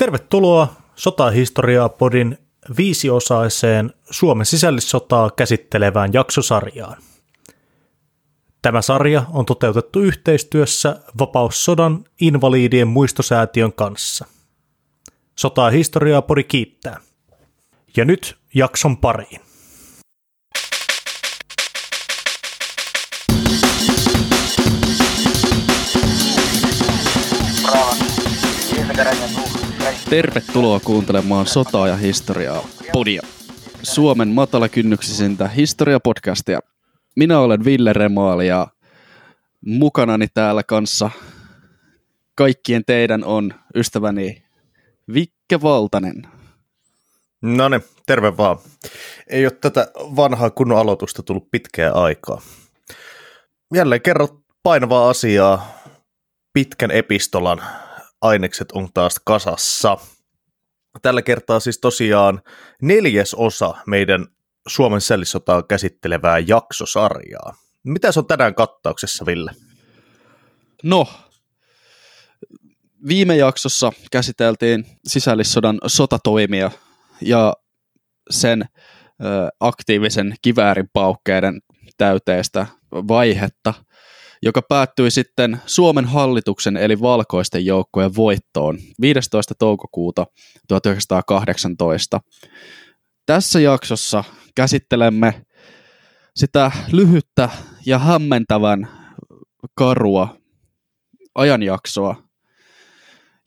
Tervetuloa Sotahistoriapodin 5-osaiseen Suomen sisällissotaa käsittelevään jaksosarjaan. Tämä sarja on toteutettu yhteistyössä Vapaussodan Invalidien muistosäätiön kanssa. Sotahistoriapodi kiittää. Ja nyt jakson pariin. Tervetuloa kuuntelemaan Sotaa ja historiaa podia, Suomen matalakynnyksisintä historiapodcastia. Minä olen Ville Remaali ja mukanani täällä kanssa kaikkien teidän on ystäväni Vikke Valtanen. No niin, terve vaan. Ei ole tätä vanhaa kunnon aloitusta tullut pitkään aikaa. Jälleen kerrot painavaa asiaa. Pitkän epistolan ainekset on taas kasassa. Tällä kertaa siis tosiaan 4. osa meidän Suomen sisällissotaa käsittelevää jaksosarjaa. Mitä se on tänään kattauksessa, Ville? No, viime jaksossa käsiteltiin sisällissodan sotatoimia ja sen aktiivisen kiväärinpaukkeiden täyteistä vaihetta, joka päättyi sitten Suomen hallituksen eli valkoisten joukkojen voittoon 15. toukokuuta 1918. Tässä jaksossa käsittelemme sitä lyhyttä ja hämmentävän karua ajanjaksoa,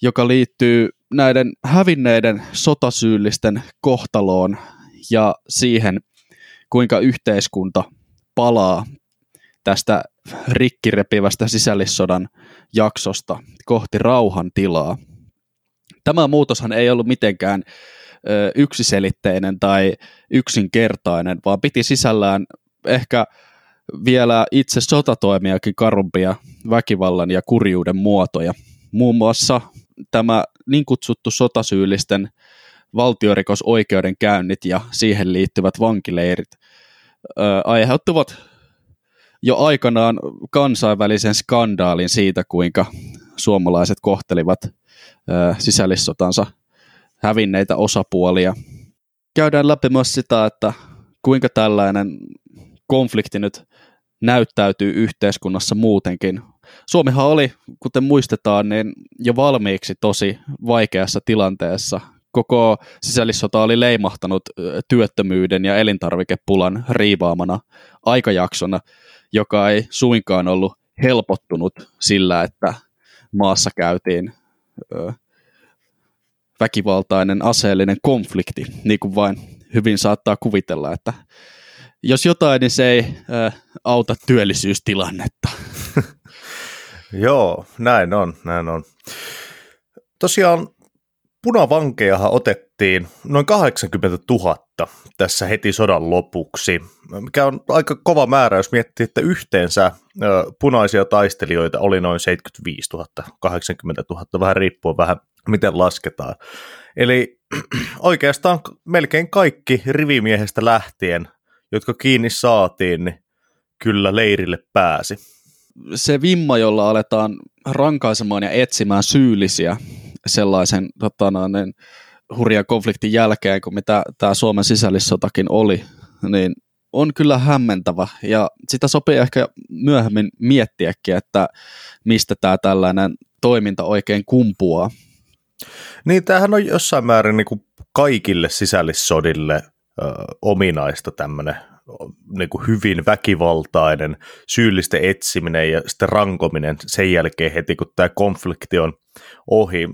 joka liittyy näiden hävinneiden sotasyyllisten kohtaloon ja siihen, kuinka yhteiskunta palaa tästä rikkirepivästä sisällissodan jaksosta kohti rauhantilaa. Tämä muutoshan ei ollut mitenkään yksiselitteinen tai yksinkertainen, vaan piti sisällään ehkä vielä itse sotatoimiakin karumpia väkivallan ja kurjuuden muotoja. Muun muassa tämä niin kutsuttu sotasyyllisten valtiorikosoikeudenkäynnit ja siihen liittyvät vankileirit aiheuttuvat jo aikanaan kansainvälisen skandaalin siitä, kuinka suomalaiset kohtelivat sisällissotansa hävinneitä osapuolia. Käydään läpi myös sitä, että kuinka tällainen konflikti nyt näyttäytyy yhteiskunnassa muutenkin. Suomihan oli, kuten muistetaan, niin jo valmiiksi tosi vaikeassa tilanteessa. Koko sisällissota oli leimahtanut työttömyyden ja elintarvikepulan riivaamana aikajaksona, joka ei suinkaan ollut helpottunut sillä, että maassa käytiin väkivaltainen aseellinen konflikti, niin kuin vain hyvin saattaa kuvitella, että jos jotain, niin se ei auta työllisyystilannetta. Joo, näin on. Tosiaan punavankejahan otettiin noin 80 000 tässä heti sodan lopuksi, mikä on aika kova määrä, jos miettii, että yhteensä punaisia taistelijoita oli noin 75 000, 80 000, vähän riippuen vähän miten lasketaan. Eli oikeastaan melkein kaikki rivimiehestä lähtien, jotka kiinni saatiin, niin kyllä leirille pääsi. Se vimma, jolla aletaan rankaisemaan ja etsimään syyllisiä sellaisen hurjan konfliktin jälkeen, kun mitä tämä Suomen sisällissotakin oli, niin on kyllä hämmentävä. Ja sitä sopii ehkä myöhemmin miettiäkin, että mistä tämä tällainen toiminta oikein kumpuaa. Niin, tämähän on jossain määrin niin kuin kaikille sisällissodille ominaista tämmöinen niin kuin hyvin väkivaltainen syyllisten etsiminen ja sitten rankominen sen jälkeen heti, kun tämä konflikti on ohi.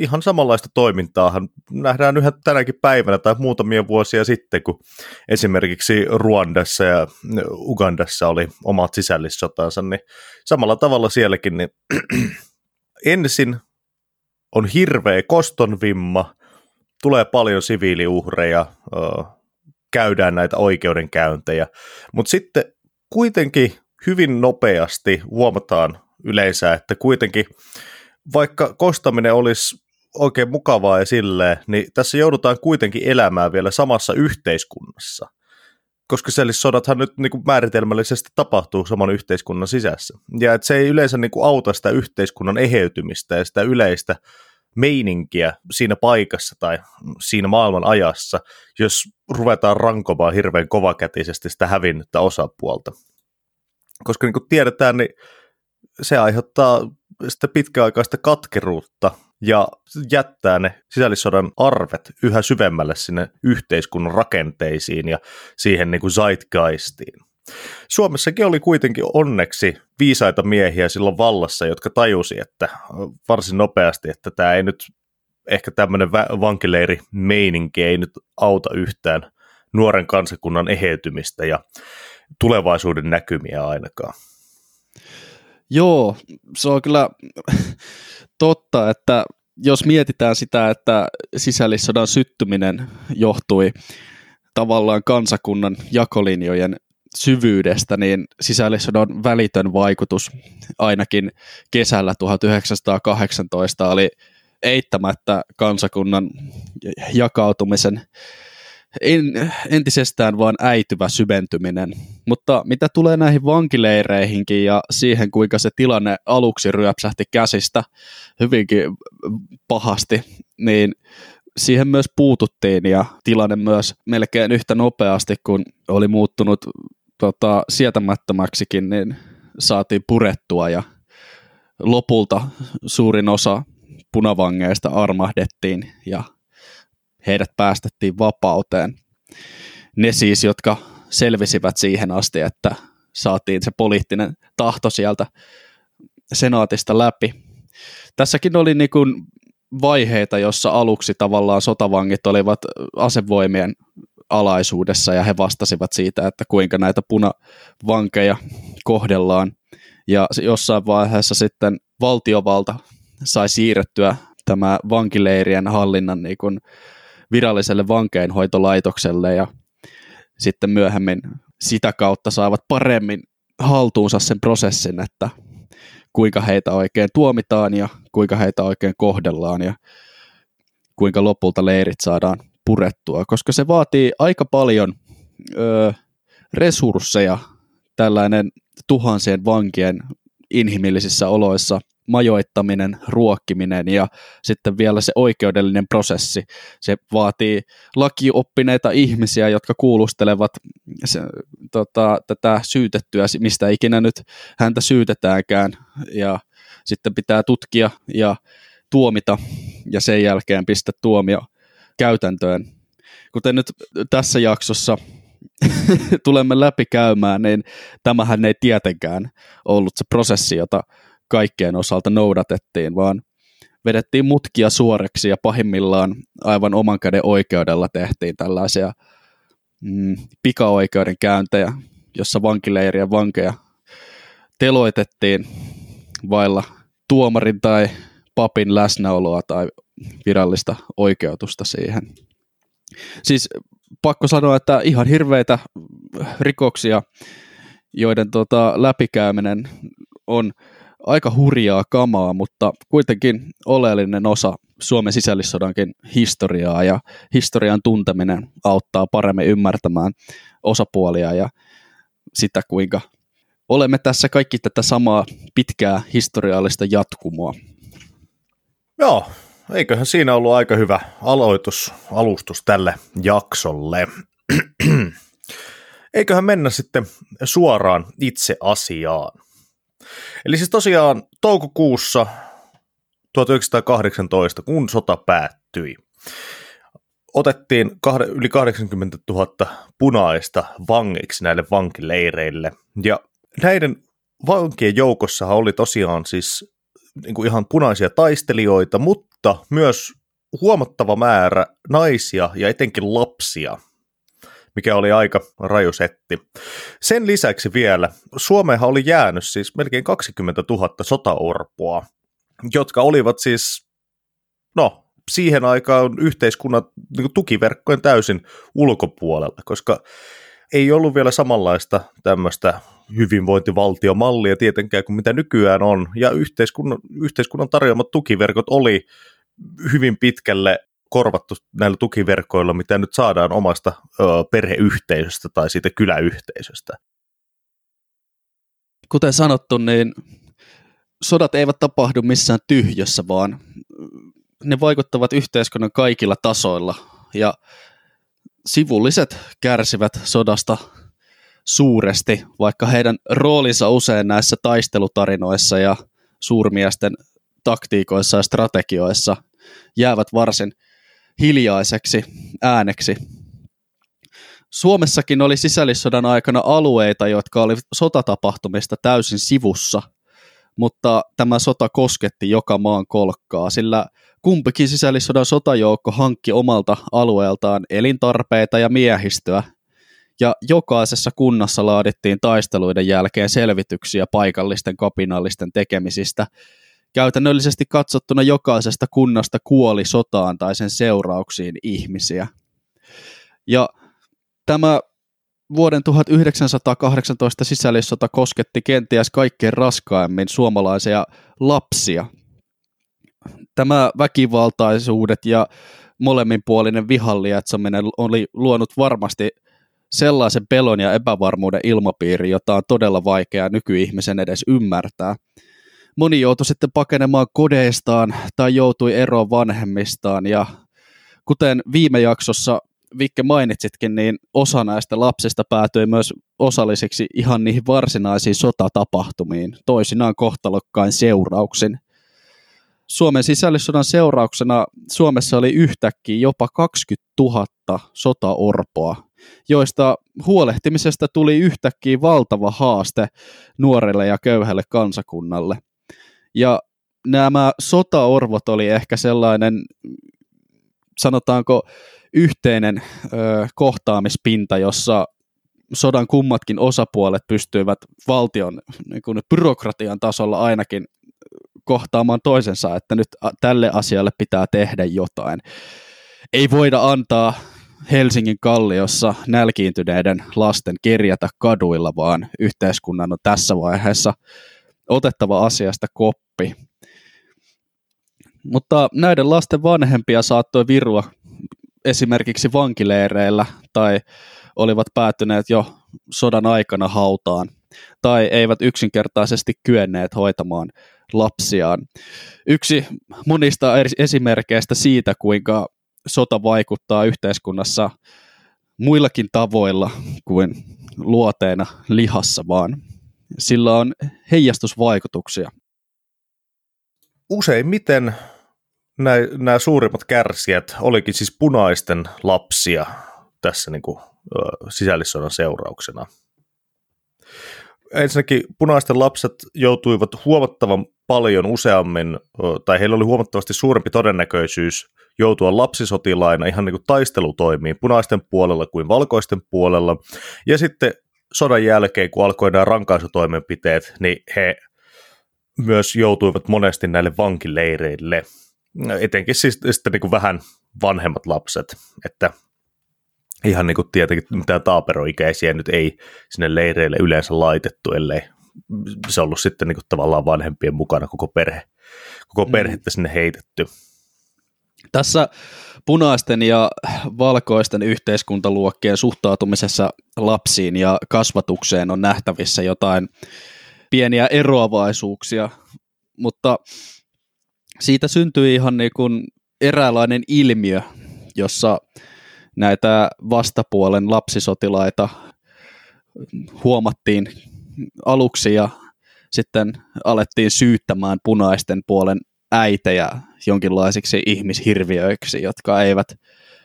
Ihan samanlaista toimintaahan nähdään yhä tänäkin päivänä tai muutamia vuosia sitten, kun esimerkiksi Ruandassa ja Ugandassa oli omat sisällissotansa, niin samalla tavalla sielläkin niin ensin on hirveä kostonvimma, tulee paljon siviiliuhreja, käydään näitä oikeudenkäyntejä, mutta sitten kuitenkin hyvin nopeasti huomataan yleensä, että kuitenkin vaikka kostaminen olisi oikein mukavaa ja silleen, niin tässä joudutaan kuitenkin elämään vielä samassa yhteiskunnassa, koska sisällissodathan nyt niin kuin määritelmällisesti tapahtuu saman yhteiskunnan sisässä. Ja et se ei yleensä niin kuin auta sitä yhteiskunnan eheytymistä ja sitä yleistä meininkiä siinä paikassa tai siinä maailman ajassa, jos ruvetaan rankomaan hirveän kovakätisesti sitä hävinnyttä osapuolta. Koska niin kuin tiedetään, niin se aiheuttaa sitä pitkäaikaista katkeruutta ja jättää ne sisällissodan arvet yhä syvemmälle sinne yhteiskunnan rakenteisiin ja siihen niin kuin zeitgeistiin. Suomessakin oli kuitenkin onneksi viisaita miehiä silloin vallassa, jotka tajusi, että varsin nopeasti, että tämä ei nyt, ehkä tämmöinen vankileirimeininki ei nyt auta yhtään nuoren kansakunnan eheytymistä ja tulevaisuuden näkymiä ainakaan. Joo, se on kyllä totta, että jos mietitään sitä, että sisällissodan syttyminen johtui tavallaan kansakunnan jakolinjojen syvyydestä, niin sisällissodan välitön vaikutus ainakin kesällä 1918 oli eittämättä kansakunnan jakautumisen entisestään vaan äityvä syventyminen. Mutta mitä tulee näihin vankileireihinkin ja siihen, kuinka se tilanne aluksi ryöpsähti käsistä hyvinkin pahasti, niin siihen myös puututtiin ja tilanne myös melkein yhtä nopeasti, kun oli muuttunut sietämättömäksikin, niin saatiin purettua ja lopulta suurin osa punavangeista armahdettiin ja heidät päästettiin vapauteen. Ne siis, jotka selvisivät siihen asti, että saatiin se poliittinen tahto sieltä senaatista läpi. Tässäkin oli niin kuin vaiheita, jossa aluksi tavallaan sotavangit olivat asevoimien alaisuudessa ja he vastasivat siitä, että kuinka näitä punavankeja kohdellaan. Ja jossain vaiheessa sitten valtiovalta sai siirrettyä tämä vankileirien hallinnan niin kuin viralliselle vankeinhoitolaitokselle ja sitten myöhemmin sitä kautta saivat paremmin haltuunsa sen prosessin, että kuinka heitä oikein tuomitaan ja kuinka heitä oikein kohdellaan ja kuinka lopulta leirit saadaan purettua, koska se vaatii aika paljon resursseja tällainen tuhansien vankien inhimillisissä oloissa majoittaminen, ruokkiminen ja sitten vielä se oikeudellinen prosessi. Se vaatii lakioppineita ihmisiä, jotka kuulustelevat tätä syytettyä, mistä ikinä nyt häntä syytetäänkään. Ja sitten pitää tutkia ja tuomita ja sen jälkeen pistää tuomio käytäntöön. Kuten nyt tässä jaksossa tulemme läpikäymään, niin tämähän ei tietenkään ollut se prosessi, jota kaikkien osalta noudatettiin, vaan vedettiin mutkia suoreksi ja pahimmillaan aivan oman käden oikeudella tehtiin tällaisia pikaoikeudenkäyntejä, jossa vankileirien vankeja teloitettiin vailla tuomarin tai papin läsnäoloa tai virallista oikeutusta siihen. Siis pakko sanoa, että ihan hirveitä rikoksia, joiden läpikäyminen on aika hurjaa kamaa, mutta kuitenkin oleellinen osa Suomen sisällissodankin historiaa ja historian tunteminen auttaa paremmin ymmärtämään osapuolia ja sitä, kuinka olemme tässä kaikki tätä samaa pitkää historiallista jatkumoa. Joo, eiköhän siinä ollut aika hyvä alustus tälle jaksolle. Eiköhän mennä sitten suoraan itse asiaan. Eli siis tosiaan toukokuussa 1918, kun sota päättyi, otettiin yli 80 000 punaista vangiksi näille vankileireille. Ja näiden vankien joukossahan oli tosiaan siis niin kuin ihan punaisia taistelijoita, mutta myös huomattava määrä naisia ja etenkin lapsia, mikä oli aika raju setti. Sen lisäksi vielä Suomeenhan oli jäänyt siis melkein 20 000 sotaorpoa, jotka olivat siis, siihen aikaan yhteiskunnan tukiverkkojen täysin ulkopuolella, koska ei ollut vielä samanlaista tämmöistä hyvinvointivaltiomallia tietenkään kuin mitä nykyään on, ja yhteiskunnan tarjoamat tukiverkot oli hyvin pitkälle korvattu näillä tukiverkoilla, mitä nyt saadaan omasta perheyhteisöstä tai siitä kyläyhteisöstä. Kuten sanottu, niin sodat eivät tapahdu missään tyhjössä, vaan ne vaikuttavat yhteiskunnan kaikilla tasoilla ja sivulliset kärsivät sodasta suuresti, vaikka heidän roolinsa usein näissä taistelutarinoissa ja suurmiesten taktiikoissa ja strategioissa jäävät varsin hiljaiseksi ääneksi. Suomessakin oli sisällissodan aikana alueita, jotka oli sotatapahtumista täysin sivussa, mutta tämä sota kosketti joka maan kolkkaa, sillä kumpikin sisällissodan sotajoukko hankki omalta alueeltaan elintarpeita ja miehistöä, ja jokaisessa kunnassa laadittiin taisteluiden jälkeen selvityksiä paikallisten kapinallisten tekemisistä. Käytännöllisesti katsottuna jokaisesta kunnasta kuoli sotaan tai sen seurauksiin ihmisiä. Ja tämä vuoden 1918 sisällissota kosketti kenties kaikkein raskaimmin suomalaisia lapsia. Tämä väkivaltaisuudet ja molemminpuolinen vihan lietsominen oli luonut varmasti sellaisen pelon ja epävarmuuden ilmapiiri, jota on todella vaikea nykyihmisen edes ymmärtää. Moni joutui sitten pakenemaan kodeistaan tai joutui eroon vanhemmistaan, ja kuten viime jaksossa Vikke mainitsitkin, niin osa näistä lapsista päätyi myös osallisiksi ihan niihin varsinaisiin sotatapahtumiin, toisinaan kohtalokkain seurauksin. Suomen sisällissodan seurauksena Suomessa oli yhtäkkiä jopa 20 000 sotaorpoa, joista huolehtimisesta tuli yhtäkkiä valtava haaste nuorelle ja köyhälle kansakunnalle. Ja nämä sotaorvot oli ehkä sellainen, sanotaanko, yhteinen kohtaamispinta, jossa sodan kummatkin osapuolet pystyivät valtion niin kuin byrokratian tasolla ainakin kohtaamaan toisensa, että nyt tälle asialle pitää tehdä jotain. Ei voida antaa Helsingin Kalliossa nälkiintyneiden lasten kerjätä kaduilla, vaan yhteiskunnan on tässä vaiheessa otettava asiasta koppi. Mutta näiden lasten vanhempia saattoi virua esimerkiksi vankileireillä tai olivat päätyneet jo sodan aikana hautaan tai eivät yksinkertaisesti kyenneet hoitamaan lapsiaan. Yksi monista esimerkkeistä siitä, kuinka sota vaikuttaa yhteiskunnassa muillakin tavoilla kuin luoteena lihassa, vaan sillä on heijastusvaikutuksia. Useimmiten nämä suurimmat kärsijät olikin siis punaisten lapsia tässä niin kuin sisällissodan seurauksena. Ensinnäkin punaisten lapset joutuivat huomattavan paljon useammin, tai heillä oli huomattavasti suurempi todennäköisyys joutua lapsisotilaina ihan niin kuin taistelutoimiin punaisten puolella kuin valkoisten puolella. Ja sitten sodan jälkeen, kun alkoi nämä rankaisutoimenpiteet, niin he myös joutuivat monesti näille vankileireille. Etenkin siis sitten niin kuin vähän vanhemmat lapset, että ihan niin kuin tietenkin mitään taaperoikäisiä nyt ei sinne leireille yleensä laitettu, ellei se ollut sitten niin kuin tavallaan vanhempien mukana koko perhettä sinne heitetty. Tässä punaisten ja valkoisten yhteiskuntaluokkien suhtautumisessa lapsiin ja kasvatukseen on nähtävissä jotain pieniä eroavaisuuksia, mutta siitä syntyi ihan niin kuin eräänlainen ilmiö, jossa näitä vastapuolen lapsisotilaita huomattiin aluksi ja sitten alettiin syyttämään punaisten puolen äitejä jonkinlaisiksi ihmishirviöiksi, jotka eivät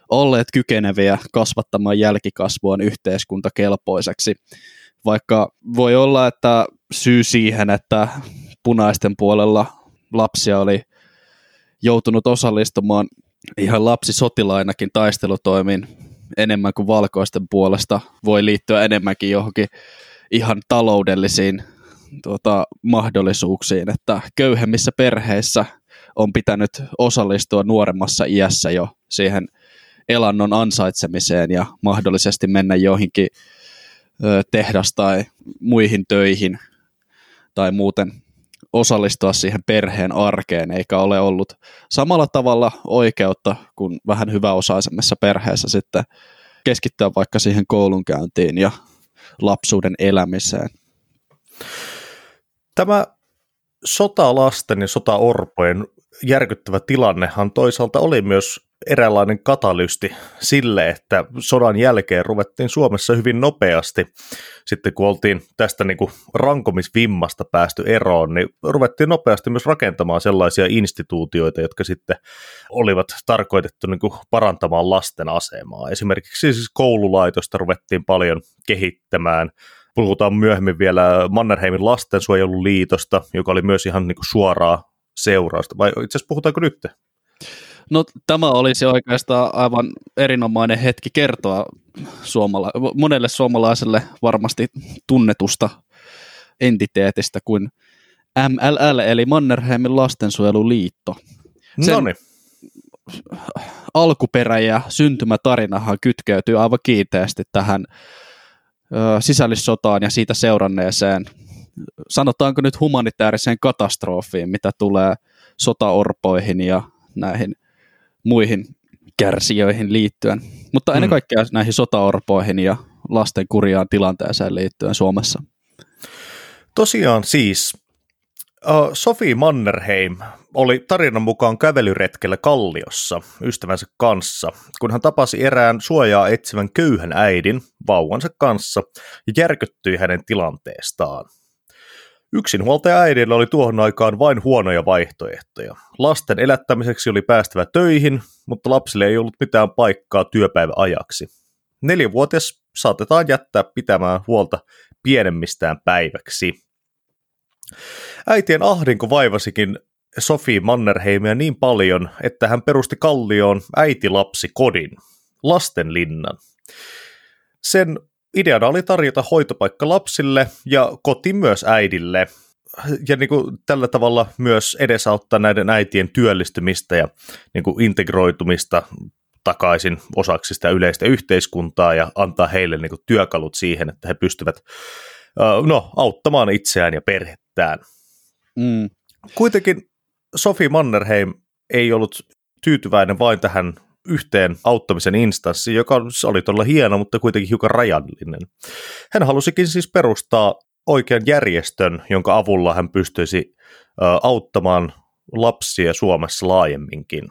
olleet kykeneviä kasvattamaan jälkikasvuaan yhteiskuntakelpoiseksi, vaikka voi olla, että syy siihen, että punaisten puolella lapsia oli joutunut osallistumaan ihan lapsisotilainakin taistelutoimiin enemmän kuin valkoisten puolesta, voi liittyä enemmänkin johonkin ihan taloudellisiin mahdollisuuksiin, että köyhemmissä perheissä on pitänyt osallistua nuoremmassa iässä jo siihen elannon ansaitsemiseen ja mahdollisesti mennä johonkin tehdas tai muihin töihin tai muuten osallistua siihen perheen arkeen, eikä ole ollut samalla tavalla oikeutta kuin vähän hyväosaisemmissa perheessä sitten keskittyä vaikka siihen koulunkäyntiin ja lapsuuden elämiseen. Tämä sotalasten ja sotaorpojen järkyttävä tilannehan toisaalta oli myös eräänlainen katalysti sille, että sodan jälkeen ruvettiin Suomessa hyvin nopeasti, sitten kun oltiin tästä niin kuin rankomisvimmasta päästy eroon, niin ruvettiin nopeasti myös rakentamaan sellaisia instituutioita, jotka sitten olivat tarkoitettu niin kuin parantamaan lasten asemaa. Esimerkiksi siis koululaitosta ruvettiin paljon kehittämään. Puhutaan myöhemmin vielä Mannerheimin lastensuojeluliitosta, joka oli myös ihan niin kuin suoraa seurausta. Vai itse asiassa puhutaanko nyt? No tämä olisi oikeastaan aivan erinomainen hetki kertoa monelle suomalaiselle varmasti tunnetusta entiteetistä kuin MLL, eli Mannerheimin lastensuojeluliitto. Sen alkuperä ja syntymätarinahan kytkeytyy aivan kiinteästi tähän sisällissotaan ja siitä seuranneeseen, sanotaanko nyt humanitaariseen katastrofiin, mitä tulee sotaorpoihin ja näihin muihin kärsijöihin liittyen, mutta ennen kaikkea näihin sotaorpoihin ja lasten kurjaan tilanteeseen liittyen Suomessa. Tosiaan siis Sophie Mannerheim oli tarinan mukaan kävelyretkellä Kalliossa ystävänsä kanssa, kun hän tapasi erään suojaa etsivän köyhän äidin vauvansa kanssa ja järkyttyi hänen tilanteestaan. Yksinhuoltaja äidillä oli tuohon aikaan vain huonoja vaihtoehtoja. Lasten elättämiseksi oli päästävä töihin, mutta lapsille ei ollut mitään paikkaa työpäivän ajaksi. 4-vuotias saatetaan jättää pitämään huolta pienemmistään päiväksi. Äitien ahdinko vaivasikin Sophie Mannerheimia niin paljon, että hän perusti Kallioon äitilapsikodin, lastenlinnan. Sen ideana oli tarjota hoitopaikka lapsille ja koti myös äidille ja niin kuin tällä tavalla myös edesauttaa näiden äitien työllistymistä ja niin kuin integroitumista takaisin osaksi sitä yleistä yhteiskuntaa ja antaa heille niin kuin työkalut siihen, että he pystyvät auttamaan itseään ja perhettään. Mm. Kuitenkin Sophie Mannerheim ei ollut tyytyväinen vain tähän yhteen auttamisen instanssi, joka oli todella hieno, mutta kuitenkin hiukan rajallinen. Hän halusikin siis perustaa oikean järjestön, jonka avulla hän pystyisi auttamaan lapsia Suomessa laajemminkin.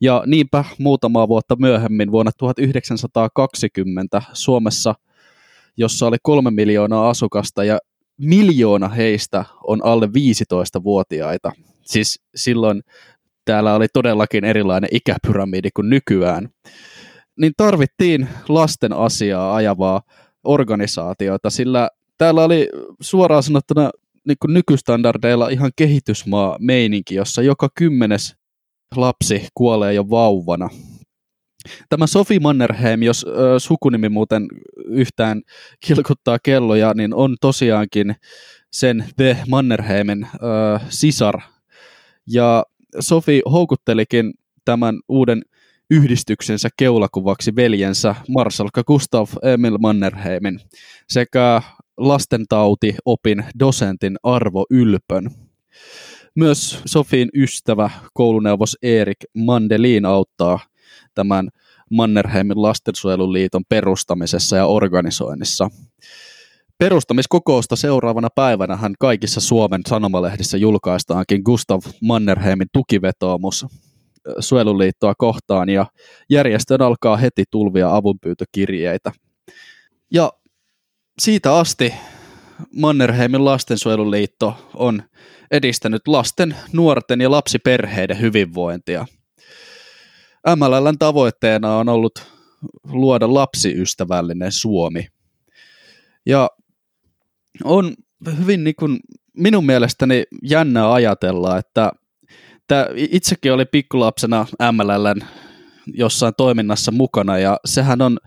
Ja niinpä muutamaa vuotta myöhemmin, vuonna 1920 Suomessa, jossa oli 3 miljoonaa asukasta ja 1 miljoona heistä on alle 15-vuotiaita. Siis silloin täällä oli todellakin erilainen ikäpyramidi kuin nykyään, niin tarvittiin lasten asiaa ajavaa organisaatiota, sillä täällä oli suoraan sanottuna niin kuin nykystandardeilla ihan kehitysmaa-meininki, jossa joka 10. lapsi kuolee jo vauvana. Tämä Sophie Mannerheim, jos sukunimi muuten yhtään kilkuttaa kelloja, niin on tosiaankin sen The Mannerheimin sisar, ja Sophie houkuttelikin tämän uuden yhdistyksensä keulakuvaksi veljensä marsalkka Gustaf Emil Mannerheimin sekä lastentautiopin dosentin Arvo Ylpön. Myös Sophien ystävä, kouluneuvos Erik Mandelin auttaa tämän Mannerheimin lastensuojeluliiton perustamisessa ja organisoinnissa. Perustamiskokousta seuraavana päivänä hän kaikissa Suomen sanomalehdissä julkaistaankin Gustaf Mannerheimin tukivetoomus suojeluliittoa kohtaan ja järjestön alkaa heti tulvia avunpyytökirjeitä. Ja siitä asti Mannerheimin lastensuojeluliitto on edistänyt lasten, nuorten ja lapsiperheiden hyvinvointia. MLL:n tavoitteena on ollut luoda lapsiystävällinen Suomi. Ja on hyvin niin kuin minun mielestäni jännää ajatella, että itsekin oli pikkulapsena MLL:n jossain toiminnassa mukana ja sehän on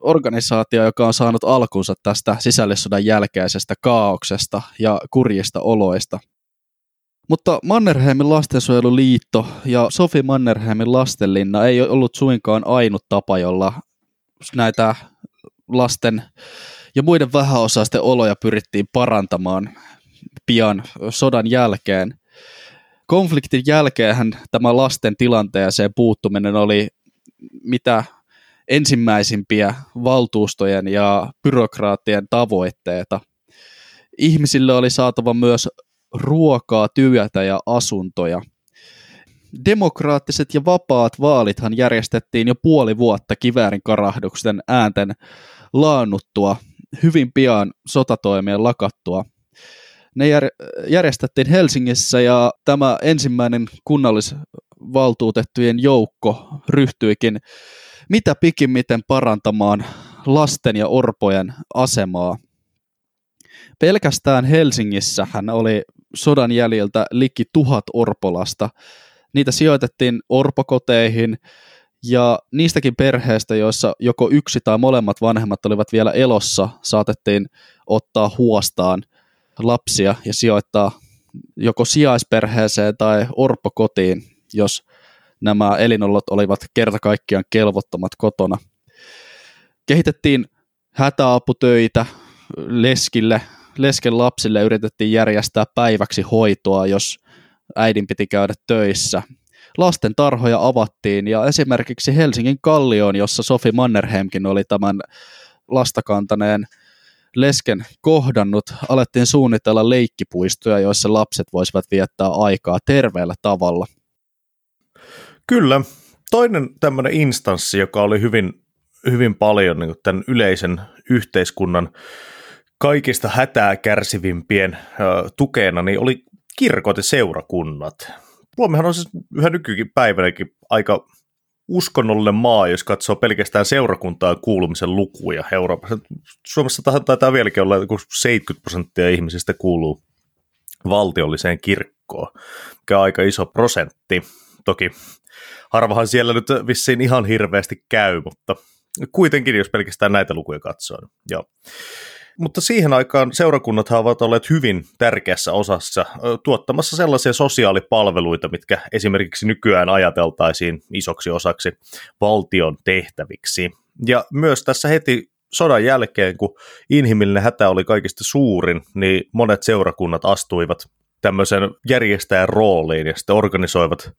organisaatio, joka on saanut alkunsa tästä sisällissodan jälkeisestä kaaoksesta ja kurjista oloista. Mutta Mannerheimin lastensuojeluliitto ja Sophie Mannerheimin lastenlinna ei ollut suinkaan ainut tapa, jolla näitä lasten ja muiden vähäosaisten oloja pyrittiin parantamaan pian sodan jälkeen. Konfliktin jälkeenhän tämä lasten tilanteeseen puuttuminen oli mitä ensimmäisimpiä valtuustojen ja byrokraattien tavoitteita. Ihmisille oli saatava myös ruokaa, työtä ja asuntoja. Demokraattiset ja vapaat vaalithan järjestettiin jo puoli vuotta kiväärin karahduksen äänten laannuttua, hyvin pian sotatoimien lakattua. Ne järjestettiin Helsingissä ja tämä ensimmäinen kunnallisvaltuutettujen joukko ryhtyikin mitä pikimmiten parantamaan lasten ja orpojen asemaa. Pelkästään Helsingissähän oli sodan jäljiltä liki 1000 orpolasta. Niitä sijoitettiin orpokoteihin ja niistäkin perheistä, joissa joko yksi tai molemmat vanhemmat olivat vielä elossa, saatettiin ottaa huostaan lapsia ja sijoittaa joko sijaisperheeseen tai orpokotiin, jos nämä elinolot olivat kerta kaikkiaan kelvottomat kotona. Kehitettiin hätäaputöitä lesken lapsille, yritettiin järjestää päiväksi hoitoa, jos äidin piti käydä töissä. Lasten tarhoja avattiin ja esimerkiksi Helsingin Kallioon, jossa Sophie Mannerheimkin oli tämän lastakantaneen lesken kohdannut, alettiin suunnitella leikkipuistoja, joissa lapset voisivat viettää aikaa terveellä tavalla. Kyllä. Toinen tämmöinen instanssi, joka oli hyvin paljon niin tämän yleisen yhteiskunnan kaikista hätää kärsivimpien tukena, niin oli kirkot ja seurakunnat. Suomihan on siis yhä nykykin päivänäkin aika uskonnollinen maa, jos katsoo pelkästään seurakuntaan kuulumisen lukuja Euroopassa. Suomessa taitaa vieläkin olla, että 70% ihmisistä kuuluu valtiolliseen kirkkoon, mikä on aika iso prosentti. Toki harvahan siellä nyt vissiin ihan hirveästi käy, mutta kuitenkin, jos pelkästään näitä lukuja katsoo. Joo. Mutta siihen aikaan seurakunnathan ovat olleet hyvin tärkeässä osassa tuottamassa sellaisia sosiaalipalveluita, mitkä esimerkiksi nykyään ajateltaisiin isoksi osaksi valtion tehtäviksi. Ja myös tässä heti sodan jälkeen, kun inhimillinen hätä oli kaikista suurin, niin monet seurakunnat astuivat tämmöisen järjestäjän rooliin ja sitten organisoivat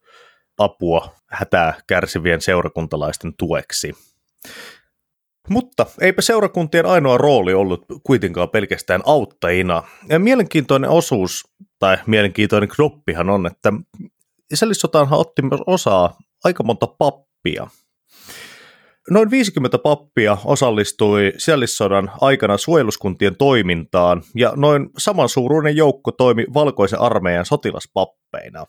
apua hätää kärsivien seurakuntalaisten tueksi. Mutta eipä seurakuntien ainoa rooli ollut kuitenkaan pelkästään auttajina. Ja mielenkiintoinen osuus, tai mielenkiintoinen knoppihan on, että sisällissotaanhan otti myös osaa aika monta pappia. Noin 50 pappia osallistui sisällissodan aikana suojeluskuntien toimintaan, ja noin samansuuruinen joukko toimi valkoisen armeijan sotilaspappeina.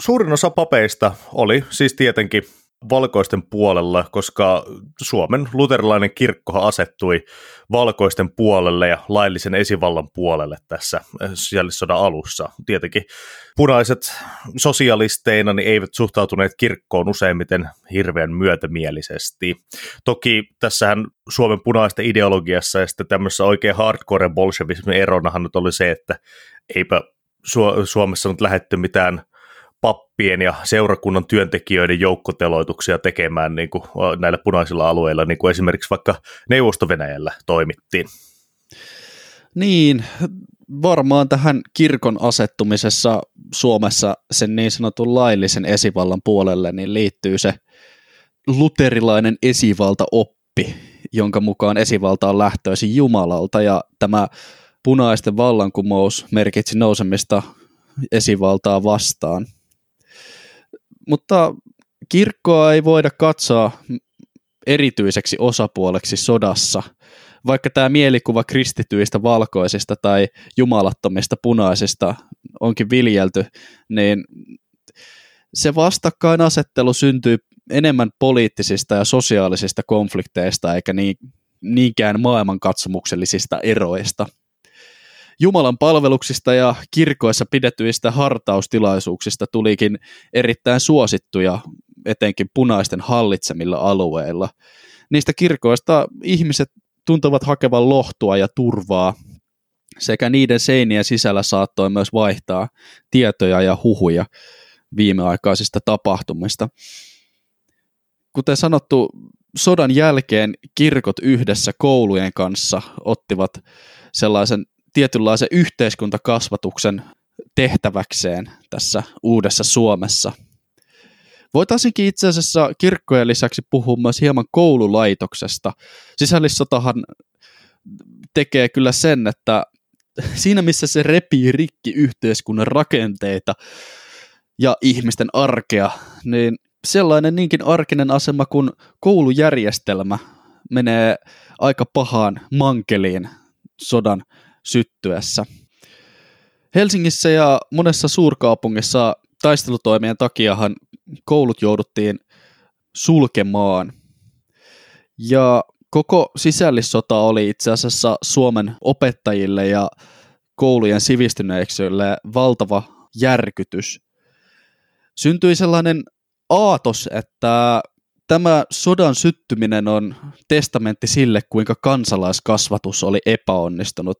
Suurin osa papeista oli siis tietenkin valkoisten puolella, koska Suomen luterilainen kirkkohan asettui valkoisten puolelle ja laillisen esivallan puolelle tässä sisällissodan alussa. Tietenkin punaiset sosialisteina niin eivät suhtautuneet kirkkoon useimmiten hirveän myötämielisesti. Toki tässähän Suomen punaisten ideologiassa ja sitten tämmöisessä oikein hardcore bolshevismin eronahan nyt oli se, että eipä Suomessa nyt lähdetty mitään pappien ja seurakunnan työntekijöiden joukkoteloituksia tekemään niin kuin näillä punaisilla alueilla, niin kuin esimerkiksi vaikka Neuvosto-Venäjällä toimittiin. Niin, varmaan tähän kirkon asettumisessa Suomessa sen niin sanotun laillisen esivallan puolelle niin liittyy se luterilainen esivaltaoppi, jonka mukaan esivalta on lähtöisin Jumalalta, ja tämä punaisten vallankumous merkitsi nousemista esivaltaa vastaan. Mutta kirkkoa ei voida katsoa erityiseksi osapuoleksi sodassa, vaikka tämä mielikuva kristityistä valkoisista tai jumalattomista punaisista onkin viljelty, niin se vastakkainasettelu syntyy enemmän poliittisista ja sosiaalisista konflikteista eikä niinkään maailmankatsomuksellisista eroista. Jumalan palveluksista ja kirkoissa pidetyistä hartaustilaisuuksista tulikin erittäin suosittuja, etenkin punaisten hallitsemilla alueilla. Niistä kirkoista ihmiset tuntuvat hakevan lohtua ja turvaa, sekä niiden seinien sisällä saattoi myös vaihtaa tietoja ja huhuja viimeaikaisista tapahtumista. Kuten sanottu, sodan jälkeen kirkot yhdessä koulujen kanssa ottivat sellaisen tietynlaisen yhteiskuntakasvatuksen tehtäväkseen tässä uudessa Suomessa. Voitaisinkin itse asiassa kirkkojen lisäksi puhua myös hieman koululaitoksesta. Sisällissotahan tekee kyllä sen, että siinä missä se repii rikki yhteiskunnan rakenteita ja ihmisten arkea, niin sellainen niinkin arkinen asema kuin koulujärjestelmä menee aika pahaan mankeliin sodan syttyessä. Helsingissä ja monessa suurkaupungissa taistelutoimien takiahan koulut jouduttiin sulkemaan. Ja koko sisällissota oli itse asiassa Suomen opettajille ja koulujen sivistyneistölle valtava järkytys. Syntyi sellainen aatos, että tämä sodan syttyminen on testamentti sille, kuinka kansalaiskasvatus oli epäonnistunut.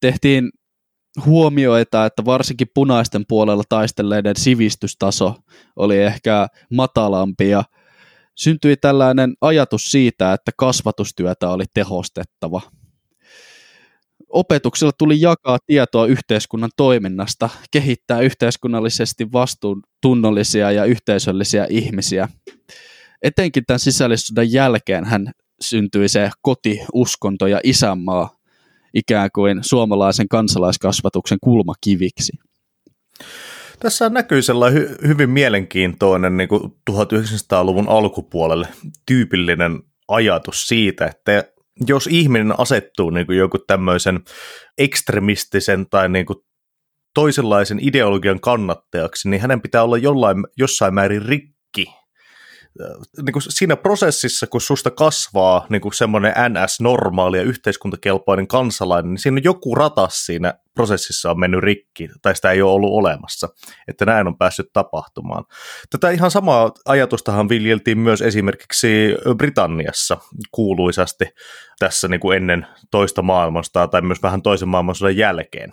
Tehtiin huomioita, että varsinkin punaisten puolella taistelleiden sivistystaso oli ehkä matalampi ja syntyi tällainen ajatus siitä, että kasvatustyötä oli tehostettava. Opetuksella tuli jakaa tietoa yhteiskunnan toiminnasta, kehittää yhteiskunnallisesti vastuuntunnollisia ja yhteisöllisiä ihmisiä. Etenkin tämän sisällissodan jälkeen hän syntyi se koti, uskonto ja isänmaa ikään kuin suomalaisen kansalaiskasvatuksen kulmakiviksi. Tässä näkyy sellainen hyvin mielenkiintoinen niin kuin 1900-luvun alkupuolelle tyypillinen ajatus siitä, että jos ihminen asettuu niin kuin joku tämmöisen ekstremistisen tai niin kuin toisenlaisen ideologian kannattajaksi, niin hänen pitää olla jossain määrin rikki. Niin kuin siinä prosessissa, kun susta kasvaa niin kuin semmoinen NS-normaali ja yhteiskuntakelpoinen kansalainen, niin siinä on joku ratas siinä prosessissa on mennyt rikki, tai sitä ei ole ollut olemassa, että näin on päässyt tapahtumaan. Tätä ihan samaa ajatustahan viljeltiin myös esimerkiksi Britanniassa kuuluisasti tässä niin kuin ennen toista maailmansotaa tai myös vähän toisen maailmansodan jälkeen.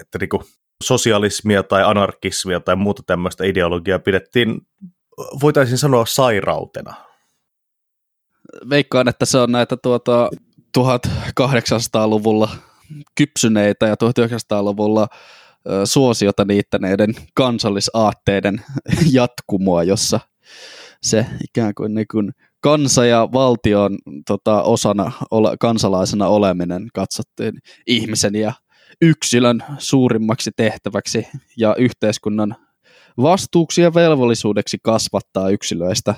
Että niin kuin sosialismia tai anarkismia tai muuta tämmöistä ideologiaa pidettiin voitaisiin sanoa sairautena. Veikkaan, että se on näitä 1800-luvulla kypsyneitä ja 1900-luvulla suosiota niittäneiden kansallisaatteiden jatkumoa, jossa se ikään kuin, kansa ja valtion osana kansalaisena oleminen katsottiin ihmisen ja yksilön suurimmaksi tehtäväksi ja yhteiskunnan vastuuksi ja velvollisuudeksi kasvattaa yksilöistä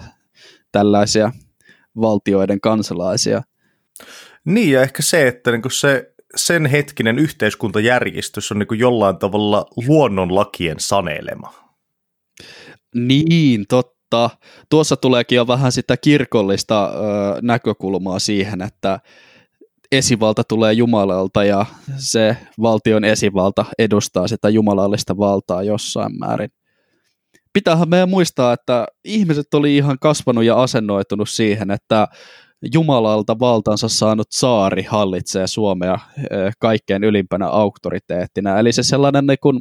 tällaisia valtioiden kansalaisia. Niin, ja ehkä se, että niinku se, sen hetkinen yhteiskuntajärjestys on niinku jollain tavalla luonnonlakien sanelema. Niin, totta. Tuossa tuleekin jo vähän sitä kirkollista näkökulmaa siihen, että esivalta tulee Jumalalta ja se valtion esivalta edustaa sitä jumalallista valtaa jossain määrin. Pitäähän meidän muistaa, että ihmiset oli ihan kasvanut ja asennoitunut siihen, että Jumalalta valtansa saanut saari hallitsee Suomea kaikkein ylimpänä auktoriteettina. Eli se sellainen niin kuin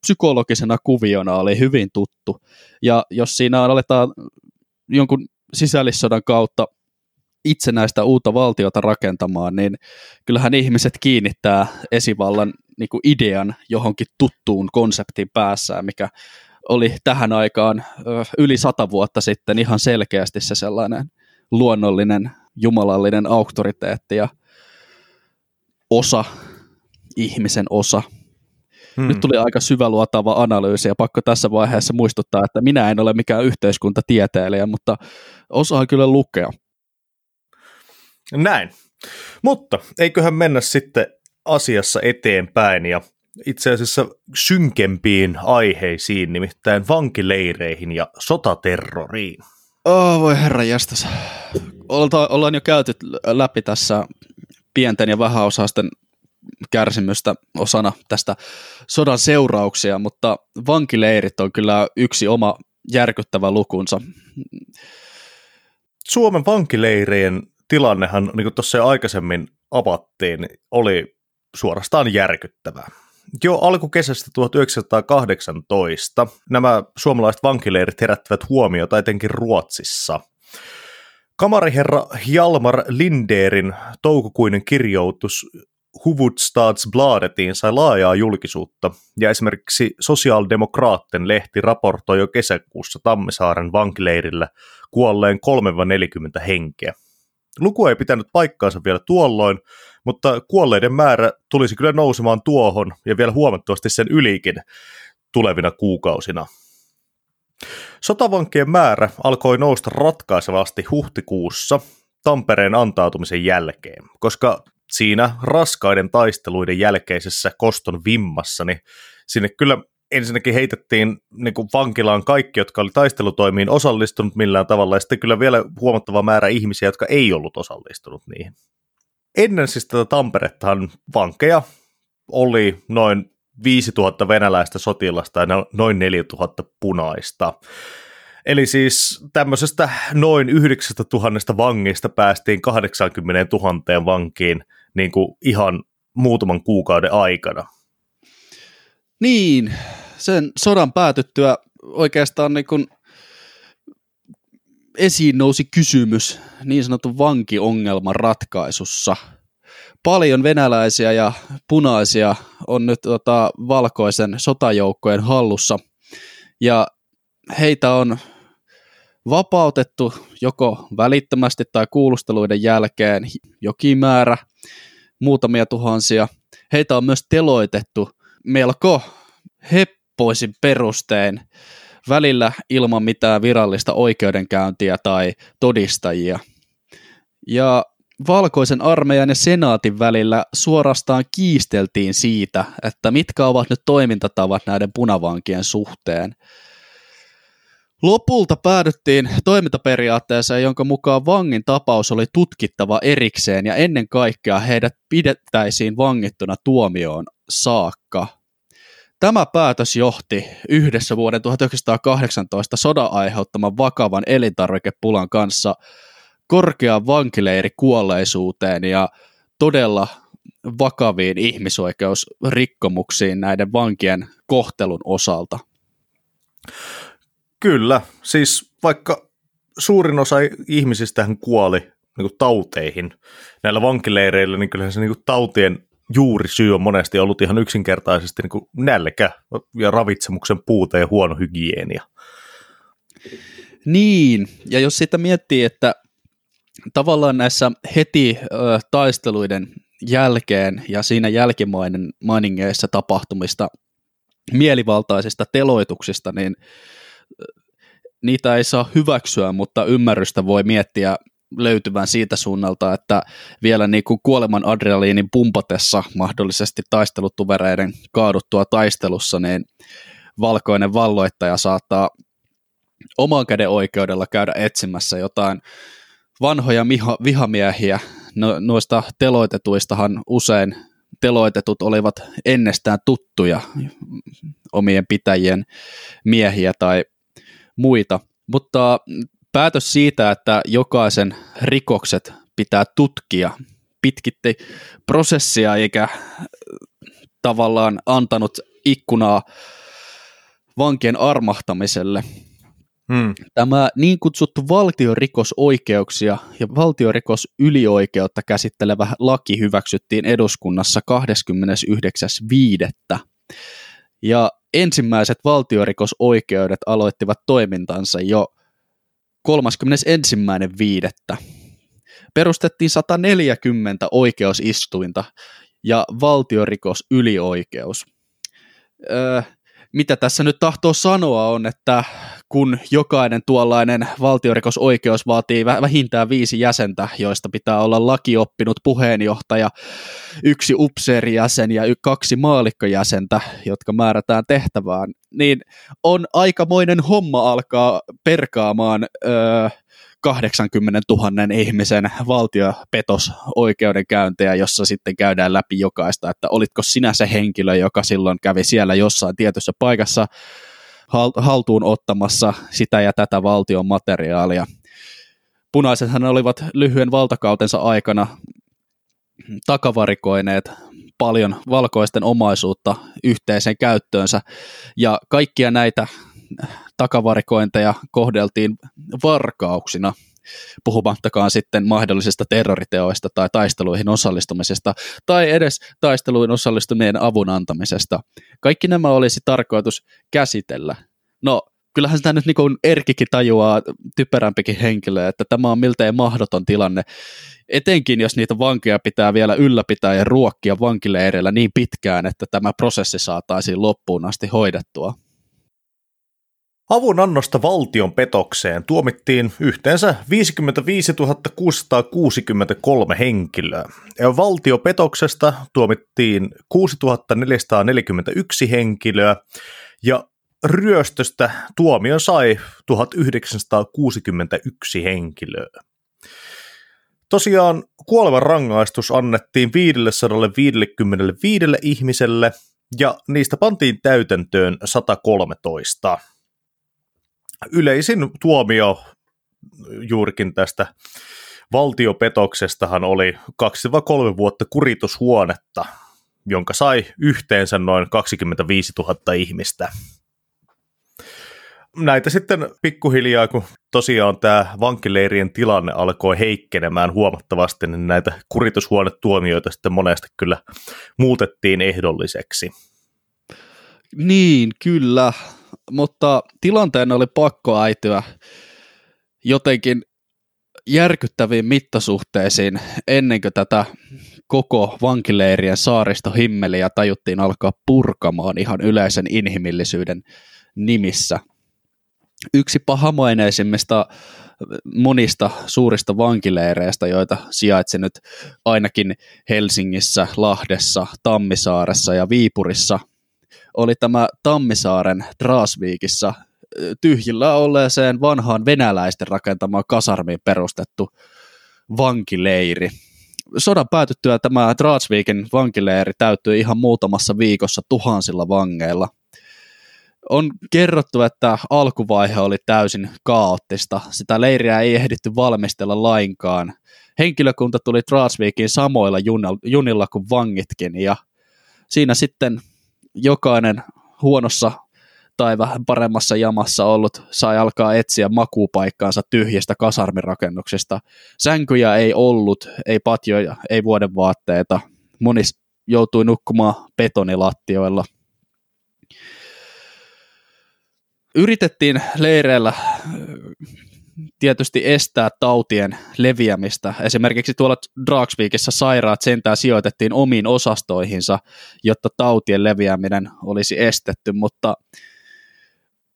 psykologisena kuviona oli hyvin tuttu. Ja jos siinä aletaan jonkun sisällissodan kautta itsenäistä uutta valtiota rakentamaan, niin kyllähän ihmiset kiinnittää esivallan niin kuin idean johonkin tuttuun konseptiin päässään, mikä oli tähän aikaan yli 100 vuotta sitten ihan selkeästi se sellainen luonnollinen, jumalallinen auktoriteetti ja ihmisen osa. Nyt tuli aika syväluotava analyysi ja pakko tässä vaiheessa muistuttaa, että minä en ole mikään yhteiskuntatieteilijä, mutta osaan kyllä lukea. Näin, mutta eiköhän mennä sitten asiassa eteenpäin ja itse asiassa synkempiin aiheisiin, nimittäin vankileireihin ja sotaterroriin. Voi herranjestas. Ollaan jo käyty läpi tässä pienten ja vähäosaisten kärsimystä osana tästä sodan seurauksia, mutta vankileirit on kyllä yksi oma järkyttävä lukunsa. Suomen vankileirien tilannehan, niin kuin tuossa jo aikaisemmin avattiin, oli suorastaan järkyttävää. Jo alkukesästä 1918 nämä suomalaiset vankileirit herättävät huomiota etenkin Ruotsissa. Kamariherra Hjalmar Linderin toukokuinen kirjoitus Hovedstadsbladetiin sai laajaa julkisuutta, ja esimerkiksi Socialdemokraten lehti raportoi jo kesäkuussa Tammisaaren vankileirillä kuolleen 30-40 henkeä. Luku ei pitänyt paikkaansa vielä tuolloin, mutta kuolleiden määrä tulisi kyllä nousemaan tuohon ja vielä huomattavasti sen ylikin tulevina kuukausina. Sotavankien määrä alkoi nousta ratkaisevasti huhtikuussa Tampereen antautumisen jälkeen, koska siinä raskaiden taisteluiden jälkeisessä koston vimmassa, niin sinne kyllä ensinnäkin heitettiin niin kuin vankilaan kaikki, jotka oli taistelutoimiin osallistunut millään tavalla, ja sitten kyllä vielä huomattava määrä ihmisiä, jotka ei ollut osallistunut niihin. Ennen siis tätä Tamperettahan vankeja oli noin 5 000 venäläistä sotilasta ja noin 4 000 punaista. Eli siis tämmöisestä noin 9 000 vangista päästiin 80 000 vankiin niin kuin ihan muutaman kuukauden aikana. Niin, sen sodan päätyttyä oikeastaan niin kuin esiin nousi kysymys niin sanotun vankiongelman ratkaisussa. Paljon venäläisiä ja punaisia on nyt valkoisen sotajoukkojen hallussa ja heitä on vapautettu joko välittömästi tai kuulusteluiden jälkeen jokin määrä, muutamia tuhansia. Heitä on myös teloitettu melko heppoisin perustein, välillä ilman mitään virallista oikeudenkäyntiä tai todistajia. Ja valkoisen armeijan ja senaatin välillä suorastaan kiisteltiin siitä, että mitkä ovat nyt toimintatavat näiden punavankien suhteen. Lopulta päädyttiin toimintaperiaatteeseen, jonka mukaan vangin tapaus oli tutkittava erikseen ja ennen kaikkea heidät pidettäisiin vangittuna tuomioon saakka. Tämä päätös johti yhdessä vuoden 1918 sodan aiheuttaman vakavan elintarvikepulan kanssa korkeaan vankileirikuolleisuuteen ja todella vakaviin ihmisoikeusrikkomuksiin näiden vankien kohtelun osalta. Kyllä, siis vaikka suurin osa ihmisistähän kuoli niin kuin tauteihin näillä vankileireillä, niin kyllähän se niin kuin tautien juurisyy on monesti ollut ihan yksinkertaisesti niin kuin nälkä ja ravitsemuksen puute ja huono hygienia. Niin, ja jos sitä miettii, että tavallaan näissä heti taisteluiden jälkeen ja siinä jälkimainingeissa tapahtumista mielivaltaisista teloituksista, niin niitä ei saa hyväksyä, mutta ymmärrystä voi miettiä löytyvän siitä suunnalta, että vielä niin kuin kuoleman adrenaliinin pumpatessa mahdollisesti taistelutuvereiden kaaduttua taistelussa, niin valkoinen valloittaja saattaa oman käden oikeudella käydä etsimässä jotain vanhoja vihamiehiä. Noista teloitetuistahan usein teloitetut olivat ennestään tuttuja omien pitäjien miehiä tai muita, mutta päätös siitä, että jokaisen rikokset pitää tutkia, pitkitti prosessia eikä tavallaan antanut ikkunaa vankien armahtamiselle. Tämä niin kutsuttu valtiorikosoikeuksia ja valtiorikosylioikeutta käsittelevä laki hyväksyttiin eduskunnassa 29.5. ja ensimmäiset valtiorikosoikeudet aloittivat toimintansa jo 31.5. Perustettiin 140 oikeusistuinta ja valtiorikosylioikeus. Mitä tässä nyt tahtoo sanoa on, että kun jokainen tuollainen valtiorikosoikeus vaatii vähintään 5 jäsentä, joista pitää olla lakioppinut puheenjohtaja, 1 upseerijäsen ja 2 maallikkojäsentä, jotka määrätään tehtävään, niin on aikamoinen homma alkaa perkaamaan 80 000 ihmisen valtiopetosoikeudenkäyntejä, jossa sitten käydään läpi jokaista, että olitko sinä se henkilö, joka silloin kävi siellä jossain tietyssä paikassa haltuun ottamassa sitä ja tätä valtion materiaalia. Punaisethan olivat lyhyen valtakautensa aikana takavarikoineet paljon valkoisten omaisuutta yhteiseen käyttöönsä ja kaikkia näitä takavarikointeja kohdeltiin varkauksina, puhumattakaan sitten mahdollisista terroriteoista tai taisteluihin osallistumisesta tai edes taisteluihin osallistumien avun antamisesta. Kaikki nämä olisi tarkoitus käsitellä. No, kyllähän sitä nyt niin kuin Erkikin tajuaa, typerämpikin henkilö, että tämä on miltei mahdoton tilanne. Etenkin jos niitä vankeja pitää vielä ylläpitää ja ruokkia vankileireillä niin pitkään, että tämä prosessi saataisiin loppuun asti hoidettua. Avunannosta valtion petokseen tuomittiin yhteensä 55 663 henkilöä. Valtiopetoksesta tuomittiin 6 441 henkilöä ja ryöstöstä tuomion sai 1961 henkilöä. Tosiaan kuolemanrangaistus annettiin 555 ihmiselle ja niistä pantiin täytäntöön 113. Yleisin tuomio juurikin tästä valtiopetoksestahan oli 2-3 vuotta kuritushuonetta, jonka sai yhteensä noin 25 000 ihmistä. Näitä sitten pikkuhiljaa, kun tosiaan tämä vankileirien tilanne alkoi heikkenemään huomattavasti, niin näitä kuritushuonetuomioita sitten monesti kyllä muutettiin ehdolliseksi. Niin, kyllä. Mutta tilanteen oli pakko äityä jotenkin järkyttäviin mittasuhteisiin ennen kuin tätä koko vankileirien saaristohimmeliä tajuttiin alkaa purkamaan ihan yleisen inhimillisyyden nimissä. Yksi pahamaineisimmista monista suurista vankileireistä, joita sijaitsi nyt ainakin Helsingissä, Lahdessa, Tammisaaressa ja Viipurissa, oli tämä Tammisaaren Traasviikissä tyhjillä olleeseen vanhaan venäläisten rakentamaan kasarmiin perustettu vankileiri. Sodan päätyttyä tämä Traasviikin vankileiri täyttyi ihan muutamassa viikossa tuhansilla vangeilla. On kerrottu, että alkuvaihe oli täysin kaoottista. Sitä leiriä ei ehditty valmistella lainkaan. Henkilökunta tuli Traasviikiin samoilla junilla kuin vangitkin ja siinä sitten jokainen huonossa tai vähän paremmassa jamassa ollut sai alkaa etsiä makuupaikkaansa tyhjistä kasarmirakennuksista. Sänkyjä ei ollut, ei patjoja, ei vuodenvaatteita. Moni joutui nukkumaan betonilattioilla. Yritettiin leireillä tietysti estää tautien leviämistä. Esimerkiksi tuolla Dragsvikissä sairaat sentään sijoitettiin omiin osastoihinsa, jotta tautien leviäminen olisi estetty, mutta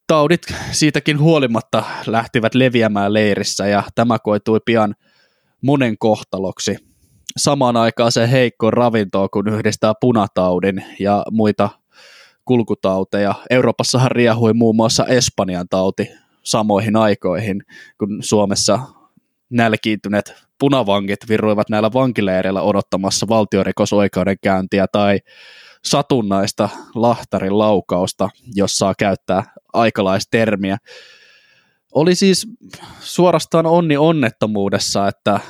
taudit siitäkin huolimatta lähtivät leviämään leirissä ja tämä koitui pian monen kohtaloksi. Samaan aikaan se heikko ravintoa, kun yhdistää punataudin ja muita kulkutauteja. Euroopassahan riehui muun muassa Espanjan tauti samoihin aikoihin, kun Suomessa nälkiintyneet punavangit virruivat näillä vankileireillä odottamassa valtiorikosoikeudenkäyntiä tai satunnaista lahtarin laukausta, jos saa käyttää aikalaistermiä. Oli siis suorastaan onni onnettomuudessa, että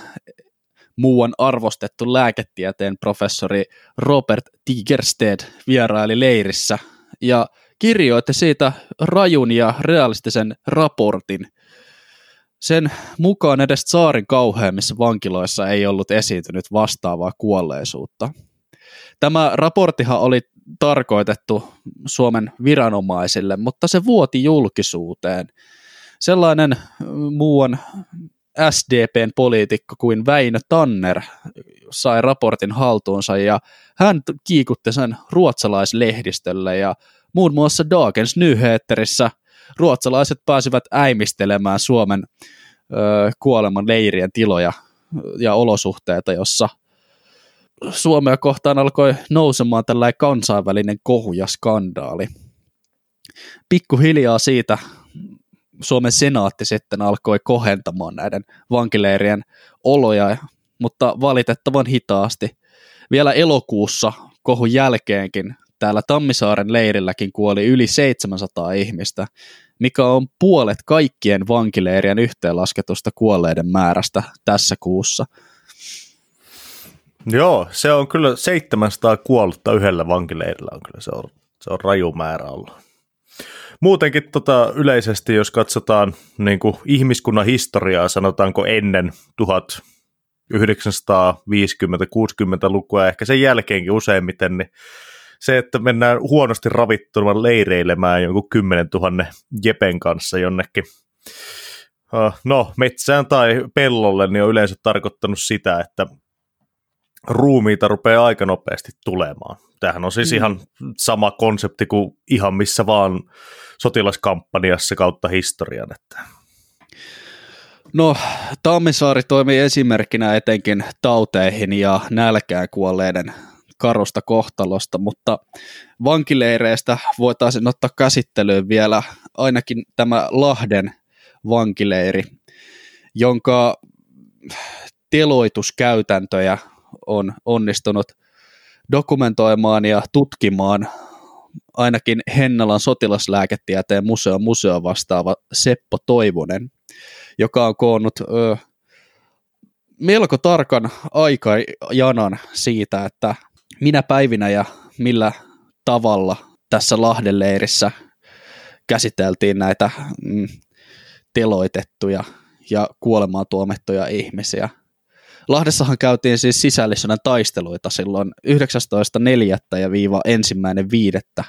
muuan arvostettu lääketieteen professori Robert Tigerstedt vieraili leirissä ja kirjoitti siitä rajun ja realistisen raportin. Sen mukaan edes tsaarin kauheimmissa vankiloissa ei ollut esiintynyt vastaavaa kuolleisuutta. Tämä raporttihan oli tarkoitettu Suomen viranomaisille, mutta se vuoti julkisuuteen. Sellainen muuan SDPn poliitikko kuin Väinö Tanner sai raportin haltuunsa ja hän kiikutti sen ruotsalaislehdistölle ja muun muassa Dawgens Nyheterissä ruotsalaiset pääsivät äimistelemään Suomen kuoleman leirien tiloja ja olosuhteita, jossa Suomea kohtaan alkoi nousemaan tällainen kansainvälinen kohu ja skandaali. Pikkuhiljaa siitä Suomen senaatti sitten alkoi kohentamaan näiden vankileirien oloja, mutta valitettavan hitaasti. Vielä elokuussa kohun jälkeenkin täällä Tammisaaren leirilläkin kuoli yli 700 ihmistä, mikä on puolet kaikkien vankileirien yhteenlasketusta kuolleiden määrästä tässä kuussa. Joo, se on kyllä 700 kuollutta yhdellä vankileirillä, on kyllä se on raju määrä ollut. Muutenkin yleisesti, jos katsotaan niin kuin ihmiskunnan historiaa, sanotaanko ennen 1950-60-lukua ja ehkä sen jälkeenkin useimmiten, niin se, että mennään huonosti ravittumaan leireilemään jonkun 10 000 jepen kanssa jonnekin metsään tai pellolle, niin on yleensä tarkoittanut sitä, että ruumiita rupeaa aika nopeasti tulemaan. Tämähän on siis ihan sama konsepti kuin ihan missä vaan sotilaskampanjassa kautta historian. No, Tammisaari toimii esimerkkinä etenkin tauteihin ja nälkään kuolleiden karusta kohtalosta, mutta vankileireistä voitaisiin ottaa käsittelyyn vielä ainakin tämä Lahden vankileiri, jonka teloituskäytäntöjä on onnistunut dokumentoimaan ja tutkimaan ainakin Hennalan sotilaslääketieteen museon vastaava Seppo Toivonen, joka on koonnut melko tarkan aikajanan siitä, että minä päivinä ja millä tavalla tässä Lahden leirissä käsiteltiin näitä teloitettuja ja kuolemaan tuomittuja ihmisiä. Lahdessahan käytiin siis sisällissodan taisteluita silloin 19.4. ja 1.5.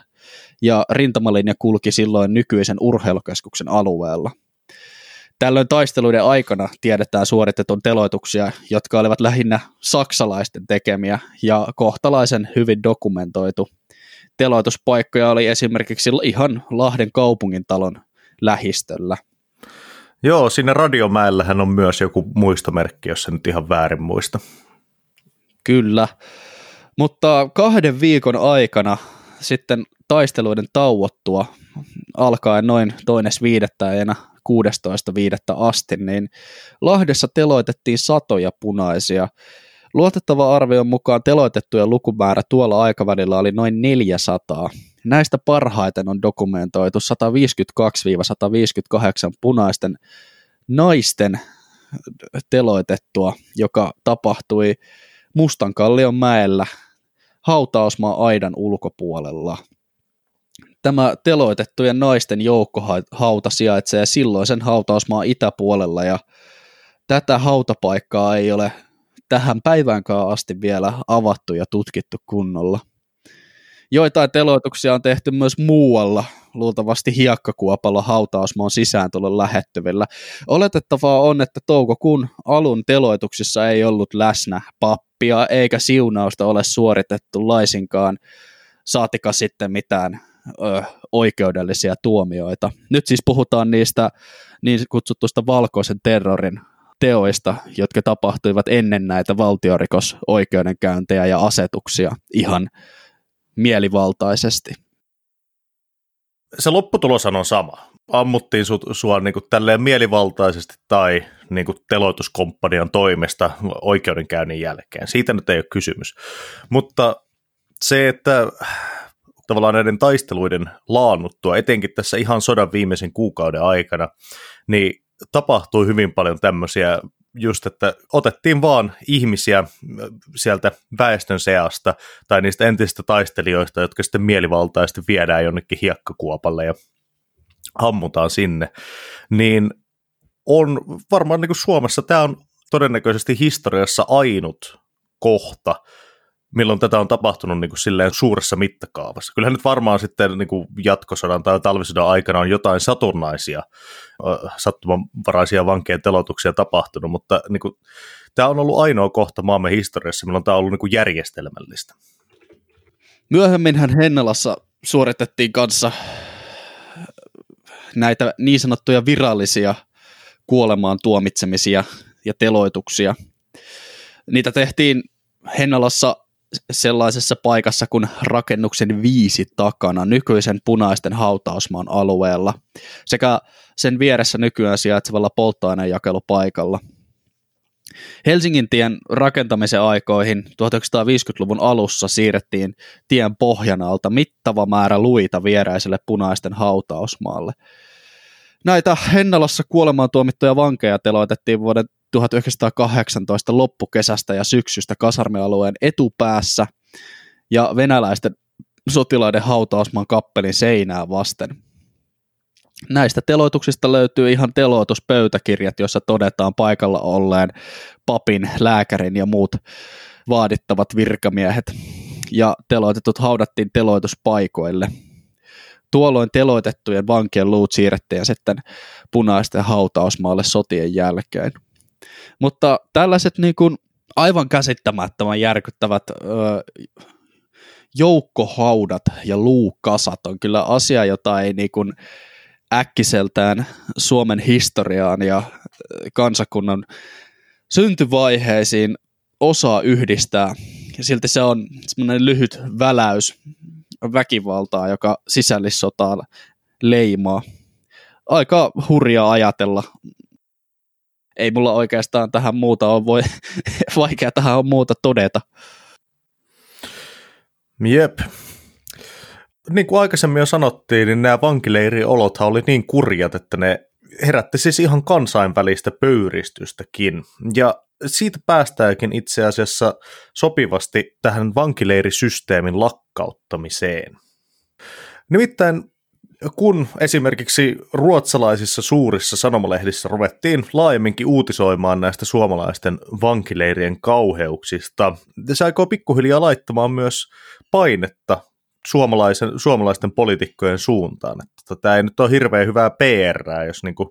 ja rintamalinja kulki silloin nykyisen urheilukeskuksen alueella. Tällöin taisteluiden aikana tiedetään suoritetun teloituksia, jotka olivat lähinnä saksalaisten tekemiä ja kohtalaisen hyvin dokumentoitu. Teloituspaikkoja oli esimerkiksi ihan Lahden kaupungintalon lähistöllä. Joo, siinä Radiomäellähän on myös joku muistomerkki, jos en nyt ihan väärin muista. Kyllä, mutta 2 viikon aikana sitten taisteluiden tauottua alkaen noin 2.5. ja 16.5. asti, niin Lahdessa teloitettiin satoja punaisia. Luotettava arvion mukaan teloitettujen lukumäärä tuolla aikavälillä oli noin 400. Näistä parhaiten on dokumentoitu 152-158 punaisten naisten teloitettua, joka tapahtui Mustankallionmäellä hautausmaa aidan ulkopuolella. Tämä teloitettujen naisten joukkohauta sijaitsee silloisen hautausmaan itäpuolella ja tätä hautapaikkaa ei ole tähän päiväänkaan asti vielä avattu ja tutkittu kunnolla. Joitain teloituksia on tehty myös muualla, luultavasti hiekkakuopalla hautausmaan sisääntulon lähettyvillä. Oletettavaa on, että toukokuun alun teloituksissa ei ollut läsnä pappia eikä siunausta ole suoritettu laisinkaan, saatika sitten mitään oikeudellisia tuomioita. Nyt siis puhutaan niistä niin kutsutusta valkoisen terrorin teoista, jotka tapahtuivat ennen näitä valtiorikosoikeudenkäyntejä ja asetuksia ihan mielivaltaisesti. Se lopputulos on sama. Ammuttiin sua niin kuin tälleen mielivaltaisesti tai niin kuin teloituskomppanian toimesta oikeudenkäynnin jälkeen. Siitä nyt ei ole kysymys. Mutta se, että tavallaan näiden taisteluiden laannuttua, etenkin tässä ihan sodan viimeisen kuukauden aikana, niin tapahtui hyvin paljon tämmöisiä, just että otettiin vaan ihmisiä sieltä väestön seasta tai niistä entisistä taistelijoista, jotka sitten mielivaltaisesti viedään jonnekin hiekkakuopalle ja ammutaan sinne, niin on varmaan niin kuin Suomessa tämä on todennäköisesti historiassa ainut kohta, milloin tätä on tapahtunut niin kuin silleen suuressa mittakaavassa. Kyllähän nyt varmaan sitten niin kuin jatkosodan tai talvisodan aikana on jotain satunnaisia, sattumanvaraisia vankien teloituksia tapahtunut, mutta niin kuin, tämä on ollut ainoa kohta maamme historiassa, milloin tämä on ollut niin kuin järjestelmällistä. Myöhemminhän Hennalassa suoritettiin kanssa näitä niin sanottuja virallisia kuolemaan tuomitsemisia ja teloituksia. Niitä tehtiin Hennalassa sellaisessa paikassa kuin rakennuksen 5 takana nykyisen punaisten hautausmaan alueella sekä sen vieressä nykyään sijaitsevalla polttoainejakelupaikalla. Helsingin tien rakentamisen aikoihin 1950-luvun alussa siirrettiin tien pohjan alta mittava määrä luita vieräiselle punaisten hautausmaalle. Näitä Hennalassa kuolemaan tuomittuja vankeja teloitettiin vuoden 1918 loppukesästä ja syksystä kasarmialueen etupäässä ja venäläisten sotilaiden hautausmaan kappelin seinää vasten. Näistä teloituksista löytyy ihan teloituspöytäkirjat, joissa todetaan paikalla olleen papin, lääkärin ja muut vaadittavat virkamiehet. ja teloitetut haudattiin teloituspaikoille. Tuolloin teloitettujen vankien luut siirrettiin sitten punaisten hautausmaalle sotien jälkeen. Mutta tällaiset niin kuin aivan käsittämättömän järkyttävät joukkohaudat ja luukasat on kyllä asia, jota ei niin kuin äkkiseltään Suomen historiaan ja kansakunnan syntyvaiheisiin osaa yhdistää. Silti se on semmoinen lyhyt väläys väkivaltaa, joka sisällissotaa leimaa. Aika hurjaa ajatella. Ei mulla oikeastaan tähän muuta on vaikea tähän on muuta todeta. Jep. Niin kuin aikaisemmin jo sanottiin, niin nämä vankileiriolothan oli niin kurjat, että ne herätti siis ihan kansainvälistä pöyristystäkin. Ja siitä päästäänkin itse asiassa sopivasti tähän vankileirisysteemin lakkauttamiseen. Nimittäin kun esimerkiksi ruotsalaisissa suurissa sanomalehdissä ruvettiin laajemminkin uutisoimaan näistä suomalaisten vankileirien kauheuksista, se aikoo pikkuhiljaa laittamaan myös painetta suomalaisten poliitikkojen suuntaan. Tämä ei nyt ole hirveän hyvää PR, jos niin kuin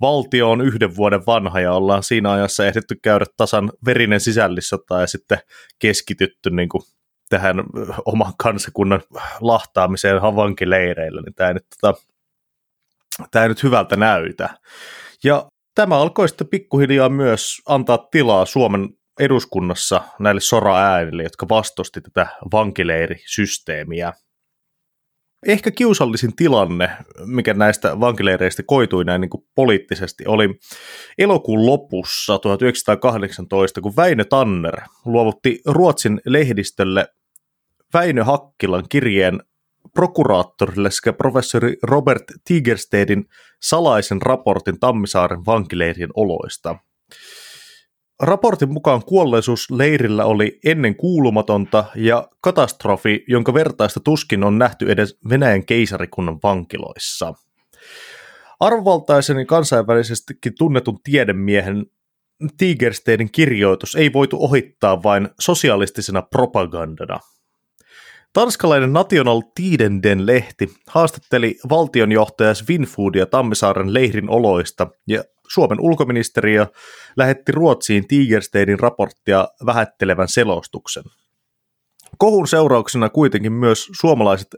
valtio on 1 vuoden vanha ja ollaan siinä ajassa ehditty käydä tasan verinen sisällissota ja sitten keskitytty niin kuin tähän oman kansakunnan lahtaamiseen vankileireillä, niin tämä ei nyt hyvältä näytä. Ja tämä alkoi sitten pikkuhiljaa myös antaa tilaa Suomen eduskunnassa näille soraäänille, jotka vastusti tätä vankileirisysteemiä. Ehkä kiusallisin tilanne, mikä näistä vankileireistä koitui näin niin kuin poliittisesti, oli elokuun lopussa 1918, kun Väinö Tanner luovutti Ruotsin lehdistölle Väinö Hakkilan kirjeen prokuraattorille sekä professori Robert Tigerstedtin salaisen raportin Tammisaaren vankileirien oloista. Raportin mukaan kuolleisuus leirillä oli ennen kuulumatonta ja katastrofi, jonka vertaista tuskin on nähty edes Venäjän keisarikunnan vankiloissa. Arvovaltaisen ja kansainvälisestikin tunnetun tiedemiehen Tigerstedtin kirjoitus ei voitu ohittaa vain sosialistisena propagandana. Tanskalainen National Tidenden lehti haastatteli valtionjohtaja Svinfoodia Tammisaaren leirin oloista ja Suomen ulkoministeriö lähetti Ruotsiin Tigerstedtin raporttia vähättelevän selostuksen. Kohun seurauksena kuitenkin myös suomalaiset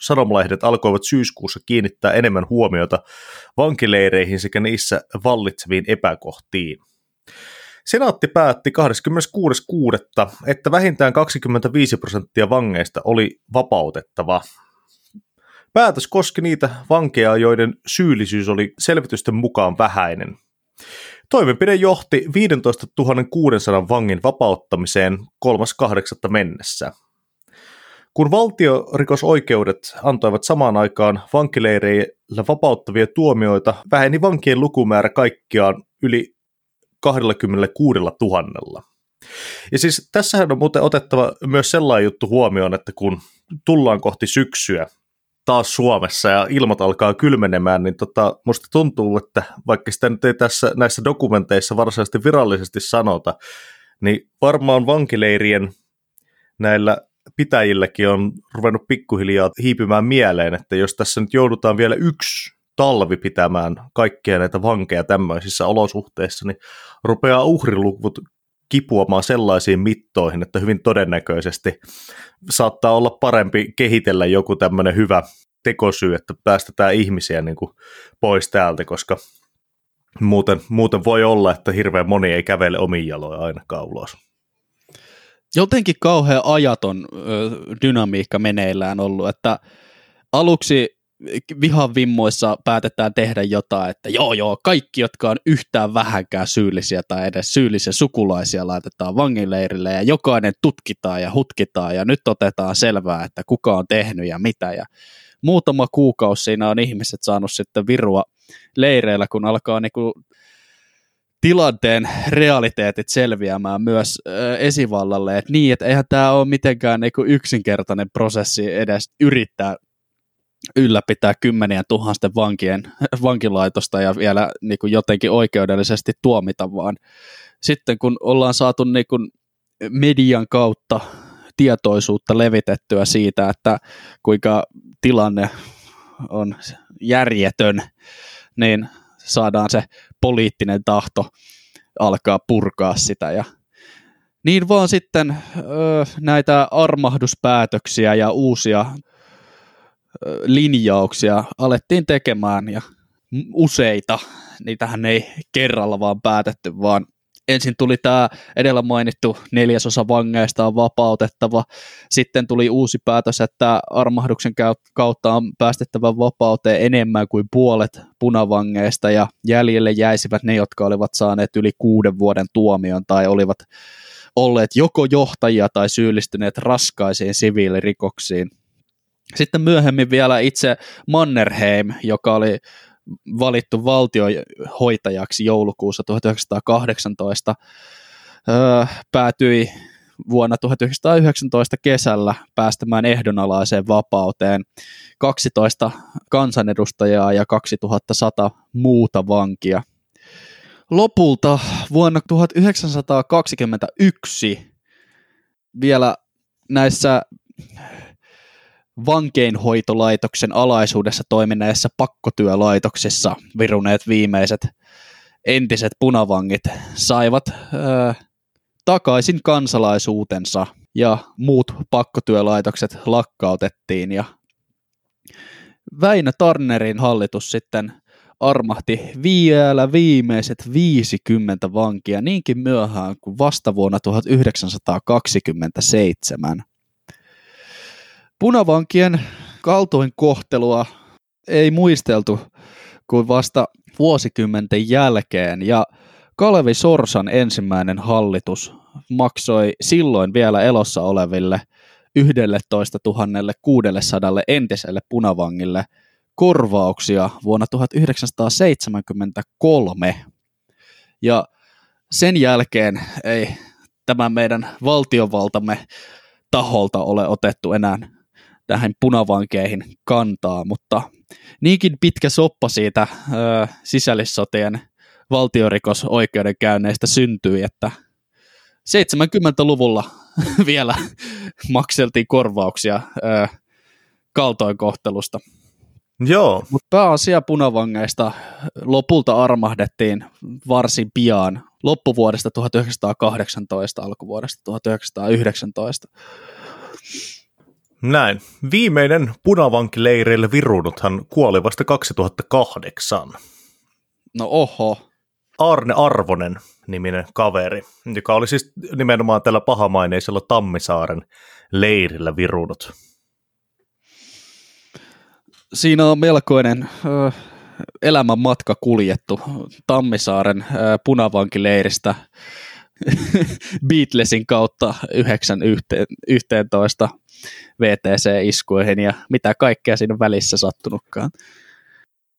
sanomalehdet alkoivat syyskuussa kiinnittää enemmän huomiota vankileireihin sekä niissä vallitseviin epäkohtiin. Senaatti päätti 26.6., että vähintään 25% vangeista oli vapautettava. Päätös koski niitä vankeja, joiden syyllisyys oli selvitysten mukaan vähäinen. Toimenpide johti 15 600 vangin vapauttamiseen 3.8. mennessä. Kun valtiorikosoikeudet antoivat samaan aikaan vankileireillä vapauttavia tuomioita, väheni vankien lukumäärä kaikkiaan yli 26 000. Ja siis tässähän on muuten otettava myös sellainen juttu huomioon, että kun tullaan kohti syksyä taas Suomessa ja ilmat alkaa kylmenemään, niin musta tuntuu, että vaikka sitä nyt ei tässä näissä dokumenteissa varsinaisesti virallisesti sanota, niin varmaan vankileirien näillä pitäjilläkin on ruvennut pikkuhiljaa hiipymään mieleen, että jos tässä nyt joudutaan vielä yksi talvi pitämään kaikkia näitä vankeja tämmöisissä olosuhteissa, niin rupeaa uhriluvut kipuamaan sellaisiin mittoihin, että hyvin todennäköisesti saattaa olla parempi kehitellä joku tämmöinen hyvä tekosyy, että päästetään ihmisiä niin kuin pois täältä, koska muuten voi olla, että hirveän moni ei kävele omiin jaloin ainakaan ulos. Jotenkin kauhean ajaton dynamiikka meneillään ollut, että aluksi vihan vimmoissa päätetään tehdä jotain, että kaikki, jotka on yhtään vähänkään syyllisiä tai edes syyllisiä sukulaisia, laitetaan vangileirille ja jokainen tutkitaan ja hutkitaan ja nyt otetaan selvää, että kuka on tehnyt ja mitä. Ja muutama kuukausi siinä on ihmiset saanut sitten virua leireillä, kun alkaa niinku tilanteen realiteetit selviämään myös esivallalle. Et niin, että eihän tämä ole mitenkään niinku yksinkertainen prosessi edes yrittää ylläpitää 10 000 vankilaitosta ja vielä niin kuin jotenkin oikeudellisesti tuomita, vaan sitten kun ollaan saatu niin kuin median kautta tietoisuutta levitettyä siitä, että kuinka tilanne on järjetön, niin saadaan se poliittinen tahto alkaa purkaa sitä. Ja niin vaan sitten näitä armahduspäätöksiä ja uusia linjauksia alettiin tekemään ja useita. Niitähän ei kerralla vaan päätetty, vaan ensin tuli tämä edellä mainittu 1/4 vangeista on vapautettava. Sitten tuli uusi päätös, että armahduksen kautta on päästettävä vapauteen enemmän kuin puolet punavangeista ja jäljelle jäisivät ne, jotka olivat saaneet yli 6 vuoden tuomion tai olivat olleet joko johtajia tai syyllistyneet raskaisiin siviilirikoksiin. Sitten myöhemmin vielä itse Mannerheim, joka oli valittu valtionhoitajaksi joulukuussa 1918, päätyi vuonna 1919 kesällä päästämään ehdonalaiseen vapauteen 12 kansanedustajaa ja 2100 muuta vankia. Lopulta vuonna 1921 vielä näissä vankeinhoitolaitoksen alaisuudessa toimineissa pakkotyölaitoksissa viruneet viimeiset entiset punavangit saivat takaisin kansalaisuutensa ja muut pakkotyölaitokset lakkautettiin ja Väinö Tannerin hallitus sitten armahti vielä viimeiset 50 vankia niinkin myöhään kuin vasta vuonna 1927. Punavankien kaltoinkohtelua ei muisteltu kuin vasta vuosikymmenten jälkeen ja Kalevi Sorsan ensimmäinen hallitus maksoi silloin vielä elossa oleville 11 600 entiselle punavangille korvauksia vuonna 1973 ja sen jälkeen ei tämä meidän valtiovaltamme taholta ole otettu enää tähän punavankeihin kantaa, mutta niinkin pitkä soppa siitä sisällissotien valtiorikosoikeudenkäynneistä syntyi, että 70-luvulla vielä makseltiin korvauksia kaltoinkohtelusta. Joo. Mut pääasia punavangeista lopulta armahdettiin varsin pian loppuvuodesta 1918, alkuvuodesta 1919. Näin. Viimeinen punavankileireille virunuthan kuoli vasta 2008. No oho. Arne Arvonen niminen kaveri, joka oli siis nimenomaan tällä pahamaineisella Tammisaaren leirillä virunut. Siinä on melkoinen elämän matka kuljettu Tammisaaren punavankileiristä Beatlesin kautta 9.11 VTC-iskuihin ja mitä kaikkea siinä välissä sattunutkaan.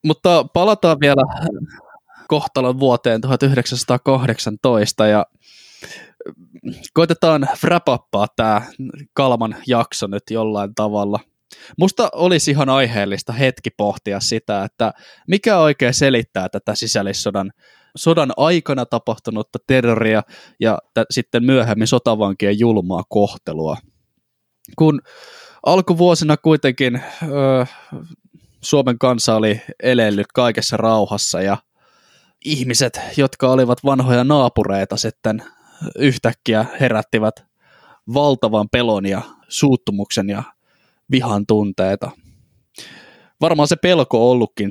Mutta palataan vielä kohtalon vuoteen 1918 ja koitetaan wrap-uppaa tämä Kalman jakso nyt jollain tavalla. Musta olisi ihan aiheellista hetki pohtia sitä, että mikä oikein selittää tätä sisällissodan aikana tapahtunutta terroria ja sitten myöhemmin sotavankien julmaa kohtelua. Kun alkuvuosina kuitenkin Suomen kansa oli elellyt kaikessa rauhassa ja ihmiset, jotka olivat vanhoja naapureita sitten yhtäkkiä herättivät valtavan pelon ja suuttumuksen ja vihan tunteita. Varmaan se pelko on ollutkin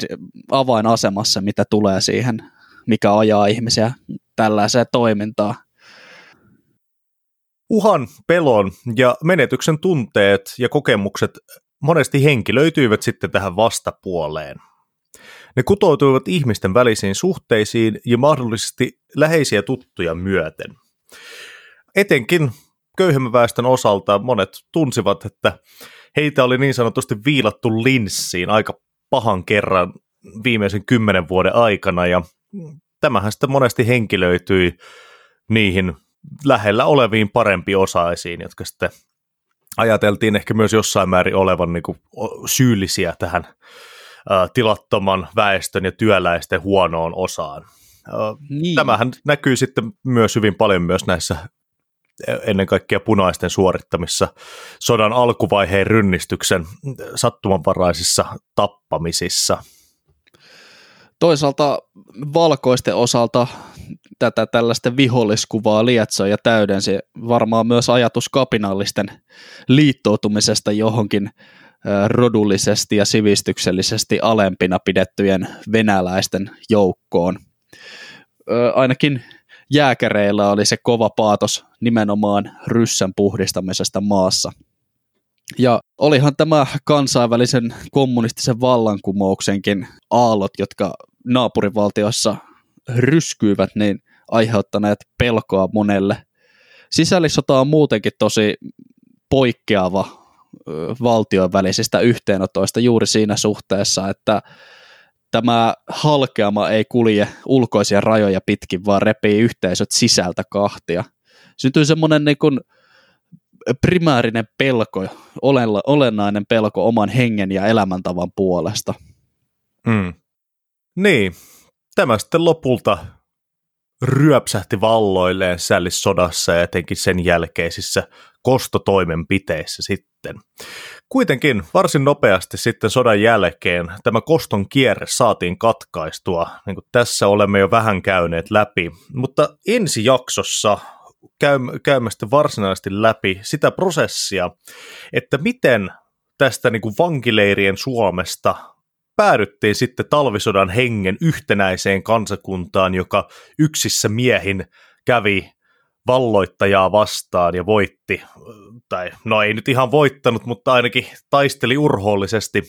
avainasemassa, mitä tulee siihen, mikä ajaa ihmisiä tällaiseen toimintaan. Uhan, pelon ja menetyksen tunteet ja kokemukset monesti henkilöityivät sitten tähän vastapuoleen. Ne kutoutuivat ihmisten välisiin suhteisiin ja mahdollisesti läheisiä tuttuja myöten. Etenkin köyhemmän väestön osalta monet tunsivat, että heitä oli niin sanotusti viilattu linssiin aika pahan kerran viimeisen 10 vuoden aikana, ja tämähän sitten monesti henkilöityi niihin lähellä oleviin parempiosaisiin, jotka sitten ajateltiin ehkä myös jossain määrin olevan niin kuin syyllisiä tähän tilattoman väestön ja työläisten huonoon osaan. Niin. Tämähän näkyy sitten myös hyvin paljon myös näissä ennen kaikkea punaisten suorittamissa sodan alkuvaiheen rynnistyksen sattumanvaraisissa tappamisissa. Toisaalta valkoisten osalta tätä tällaista viholliskuvaa lietsoi ja täydensi varmaan myös ajatus kapinallisten liittoutumisesta johonkin rodullisesti ja sivistyksellisesti alempina pidettyjen venäläisten joukkoon. Ainakin jääkäreillä oli se kova paatos nimenomaan ryssän puhdistamisesta maassa. Ja olihan tämä kansainvälisen kommunistisen vallankumouksenkin aallot, jotka naapurivaltioissa ryskyivät, niin aiheuttaneet pelkoa monelle. Sisällissota on muutenkin tosi poikkeava valtion välisistä yhteenotoista juuri siinä suhteessa, että tämä halkeama ei kulje ulkoisia rajoja pitkin, vaan repii yhteisöt sisältä kahtia. Syntyy semmoinen niin kuin primäärinen pelko, olennainen pelko oman hengen ja elämäntavan puolesta. Mm. Niin, tämä sitten lopulta ryöpsähti valloilleen sällissodassa ja etenkin sen jälkeisissä kostotoimenpiteissä sitten. Kuitenkin varsin nopeasti sitten sodan jälkeen tämä koston kierre saatiin katkaistua, niin kuin tässä olemme jo vähän käyneet läpi, mutta ensi jaksossa käymme sitten varsinaisesti läpi sitä prosessia, että miten tästä niin kuin vankileirien Suomesta päädyttiin sitten talvisodan hengen yhtenäiseen kansakuntaan, joka yksissä miehin kävi valloittajaa vastaan ja voitti, tai no ei nyt ihan voittanut, mutta ainakin taisteli urhoollisesti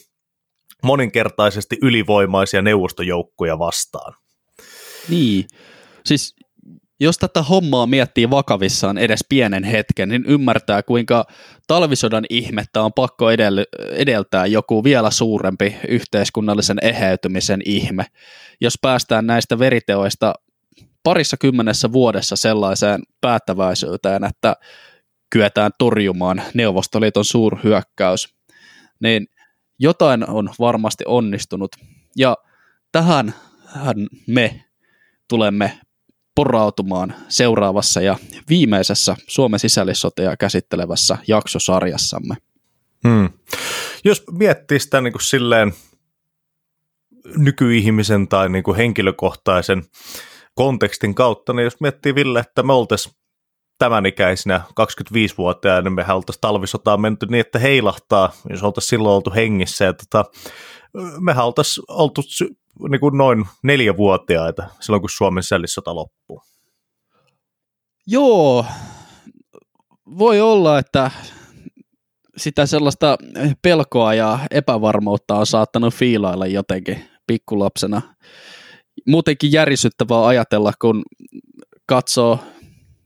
moninkertaisesti ylivoimaisia neuvostojoukkoja vastaan. Niin, siis jos tätä hommaa miettii vakavissaan edes pienen hetken, niin ymmärtää, kuinka talvisodan ihmettä on pakko edeltää joku vielä suurempi yhteiskunnallisen eheytymisen ihme. Jos päästään näistä veriteoista parissa 10 vuodessa sellaiseen päättäväisyyteen, että kyetään torjumaan Neuvostoliiton suurhyökkäys, niin jotain on varmasti onnistunut. Ja tähän me tulemme porautumaan seuraavassa ja viimeisessä Suomen sisällissotia käsittelevässä jaksosarjassamme. Hmm. Jos miettii sitä niin kuin silleen nykyihmisen tai niin kuin henkilökohtaisen kontekstin kautta, niin jos miettii, Ville, että me oltaisiin tämän ikäisinä 25-vuotiaana, niin mehän oltaisiin talvisotaan menty niin, että heilahtaa, jos oltaisiin silloin oltu hengissä. Ja mehän oltaisiin oltu niin kuin noin 4-vuotiaita silloin, kun Suomen sisällissota loppuu. Joo, voi olla, että sitä sellaista pelkoa ja epävarmuutta on saattanut fiilailla jotenkin pikkulapsena. Muutenkin järisyttävää ajatella, kun katsoo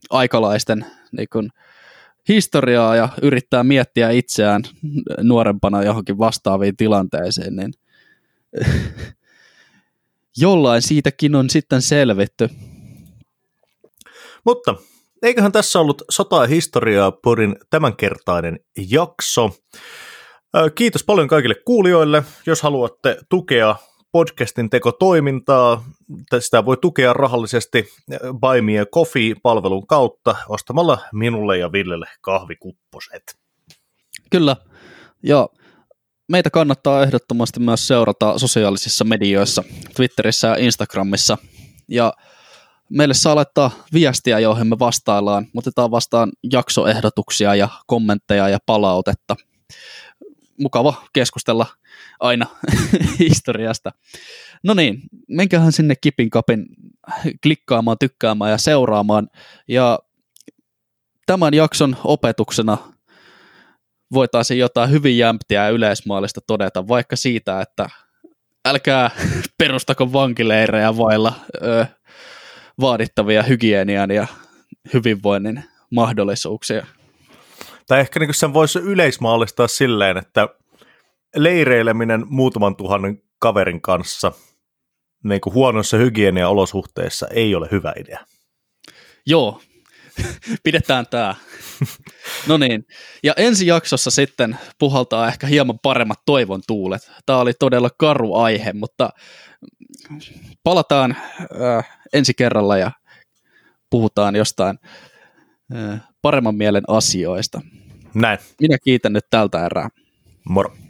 aikalaisten niin kun historiaa ja yrittää miettiä itseään nuorempana johonkin vastaaviin tilanteisiin, niin jollain siitäkin on sitten selvitty. Mutta eiköhän tässä ollut Sotaa ja historiaa -podin tämänkertainen jakso. Kiitos paljon kaikille kuulijoille. Jos haluatte tukea podcastin tekotoimintaa, sitä voi tukea rahallisesti Buy Me a Coffee-palvelun kautta ostamalla minulle ja Villelle kahvikupposet. Kyllä, ja meitä kannattaa ehdottomasti myös seurata sosiaalisissa medioissa, Twitterissä ja Instagramissa, ja meille saa laittaa viestiä, joihin me vastaillaan, otetaan vastaan jaksoehdotuksia ja kommentteja ja palautetta. Mukava keskustella aina historiasta. No niin, menköhän sinne kipin kapin klikkaamaan, tykkäämään ja seuraamaan. Ja tämän jakson opetuksena voitaisiin jotain hyvin jämptiä ja yleismaallista todeta, vaikka siitä, että älkää perustako vankileirejä vailla vaadittavia hygienian ja hyvinvoinnin mahdollisuuksia. Tai ehkä niin sen voisi yleismaallistaa silleen, että leireileminen muutaman tuhannen kaverin kanssa niin kuin huonoissa hygieniaolosuhteissa ei ole hyvä idea. Joo, pidetään tämä. No niin, ja ensi jaksossa sitten puhaltaa ehkä hieman paremmat toivon tuulet. Tämä oli todella karu aihe, mutta palataan ensi kerralla ja puhutaan jostain paremman mielen asioista. Näin. Minä kiitän nyt tältä erää. Moro.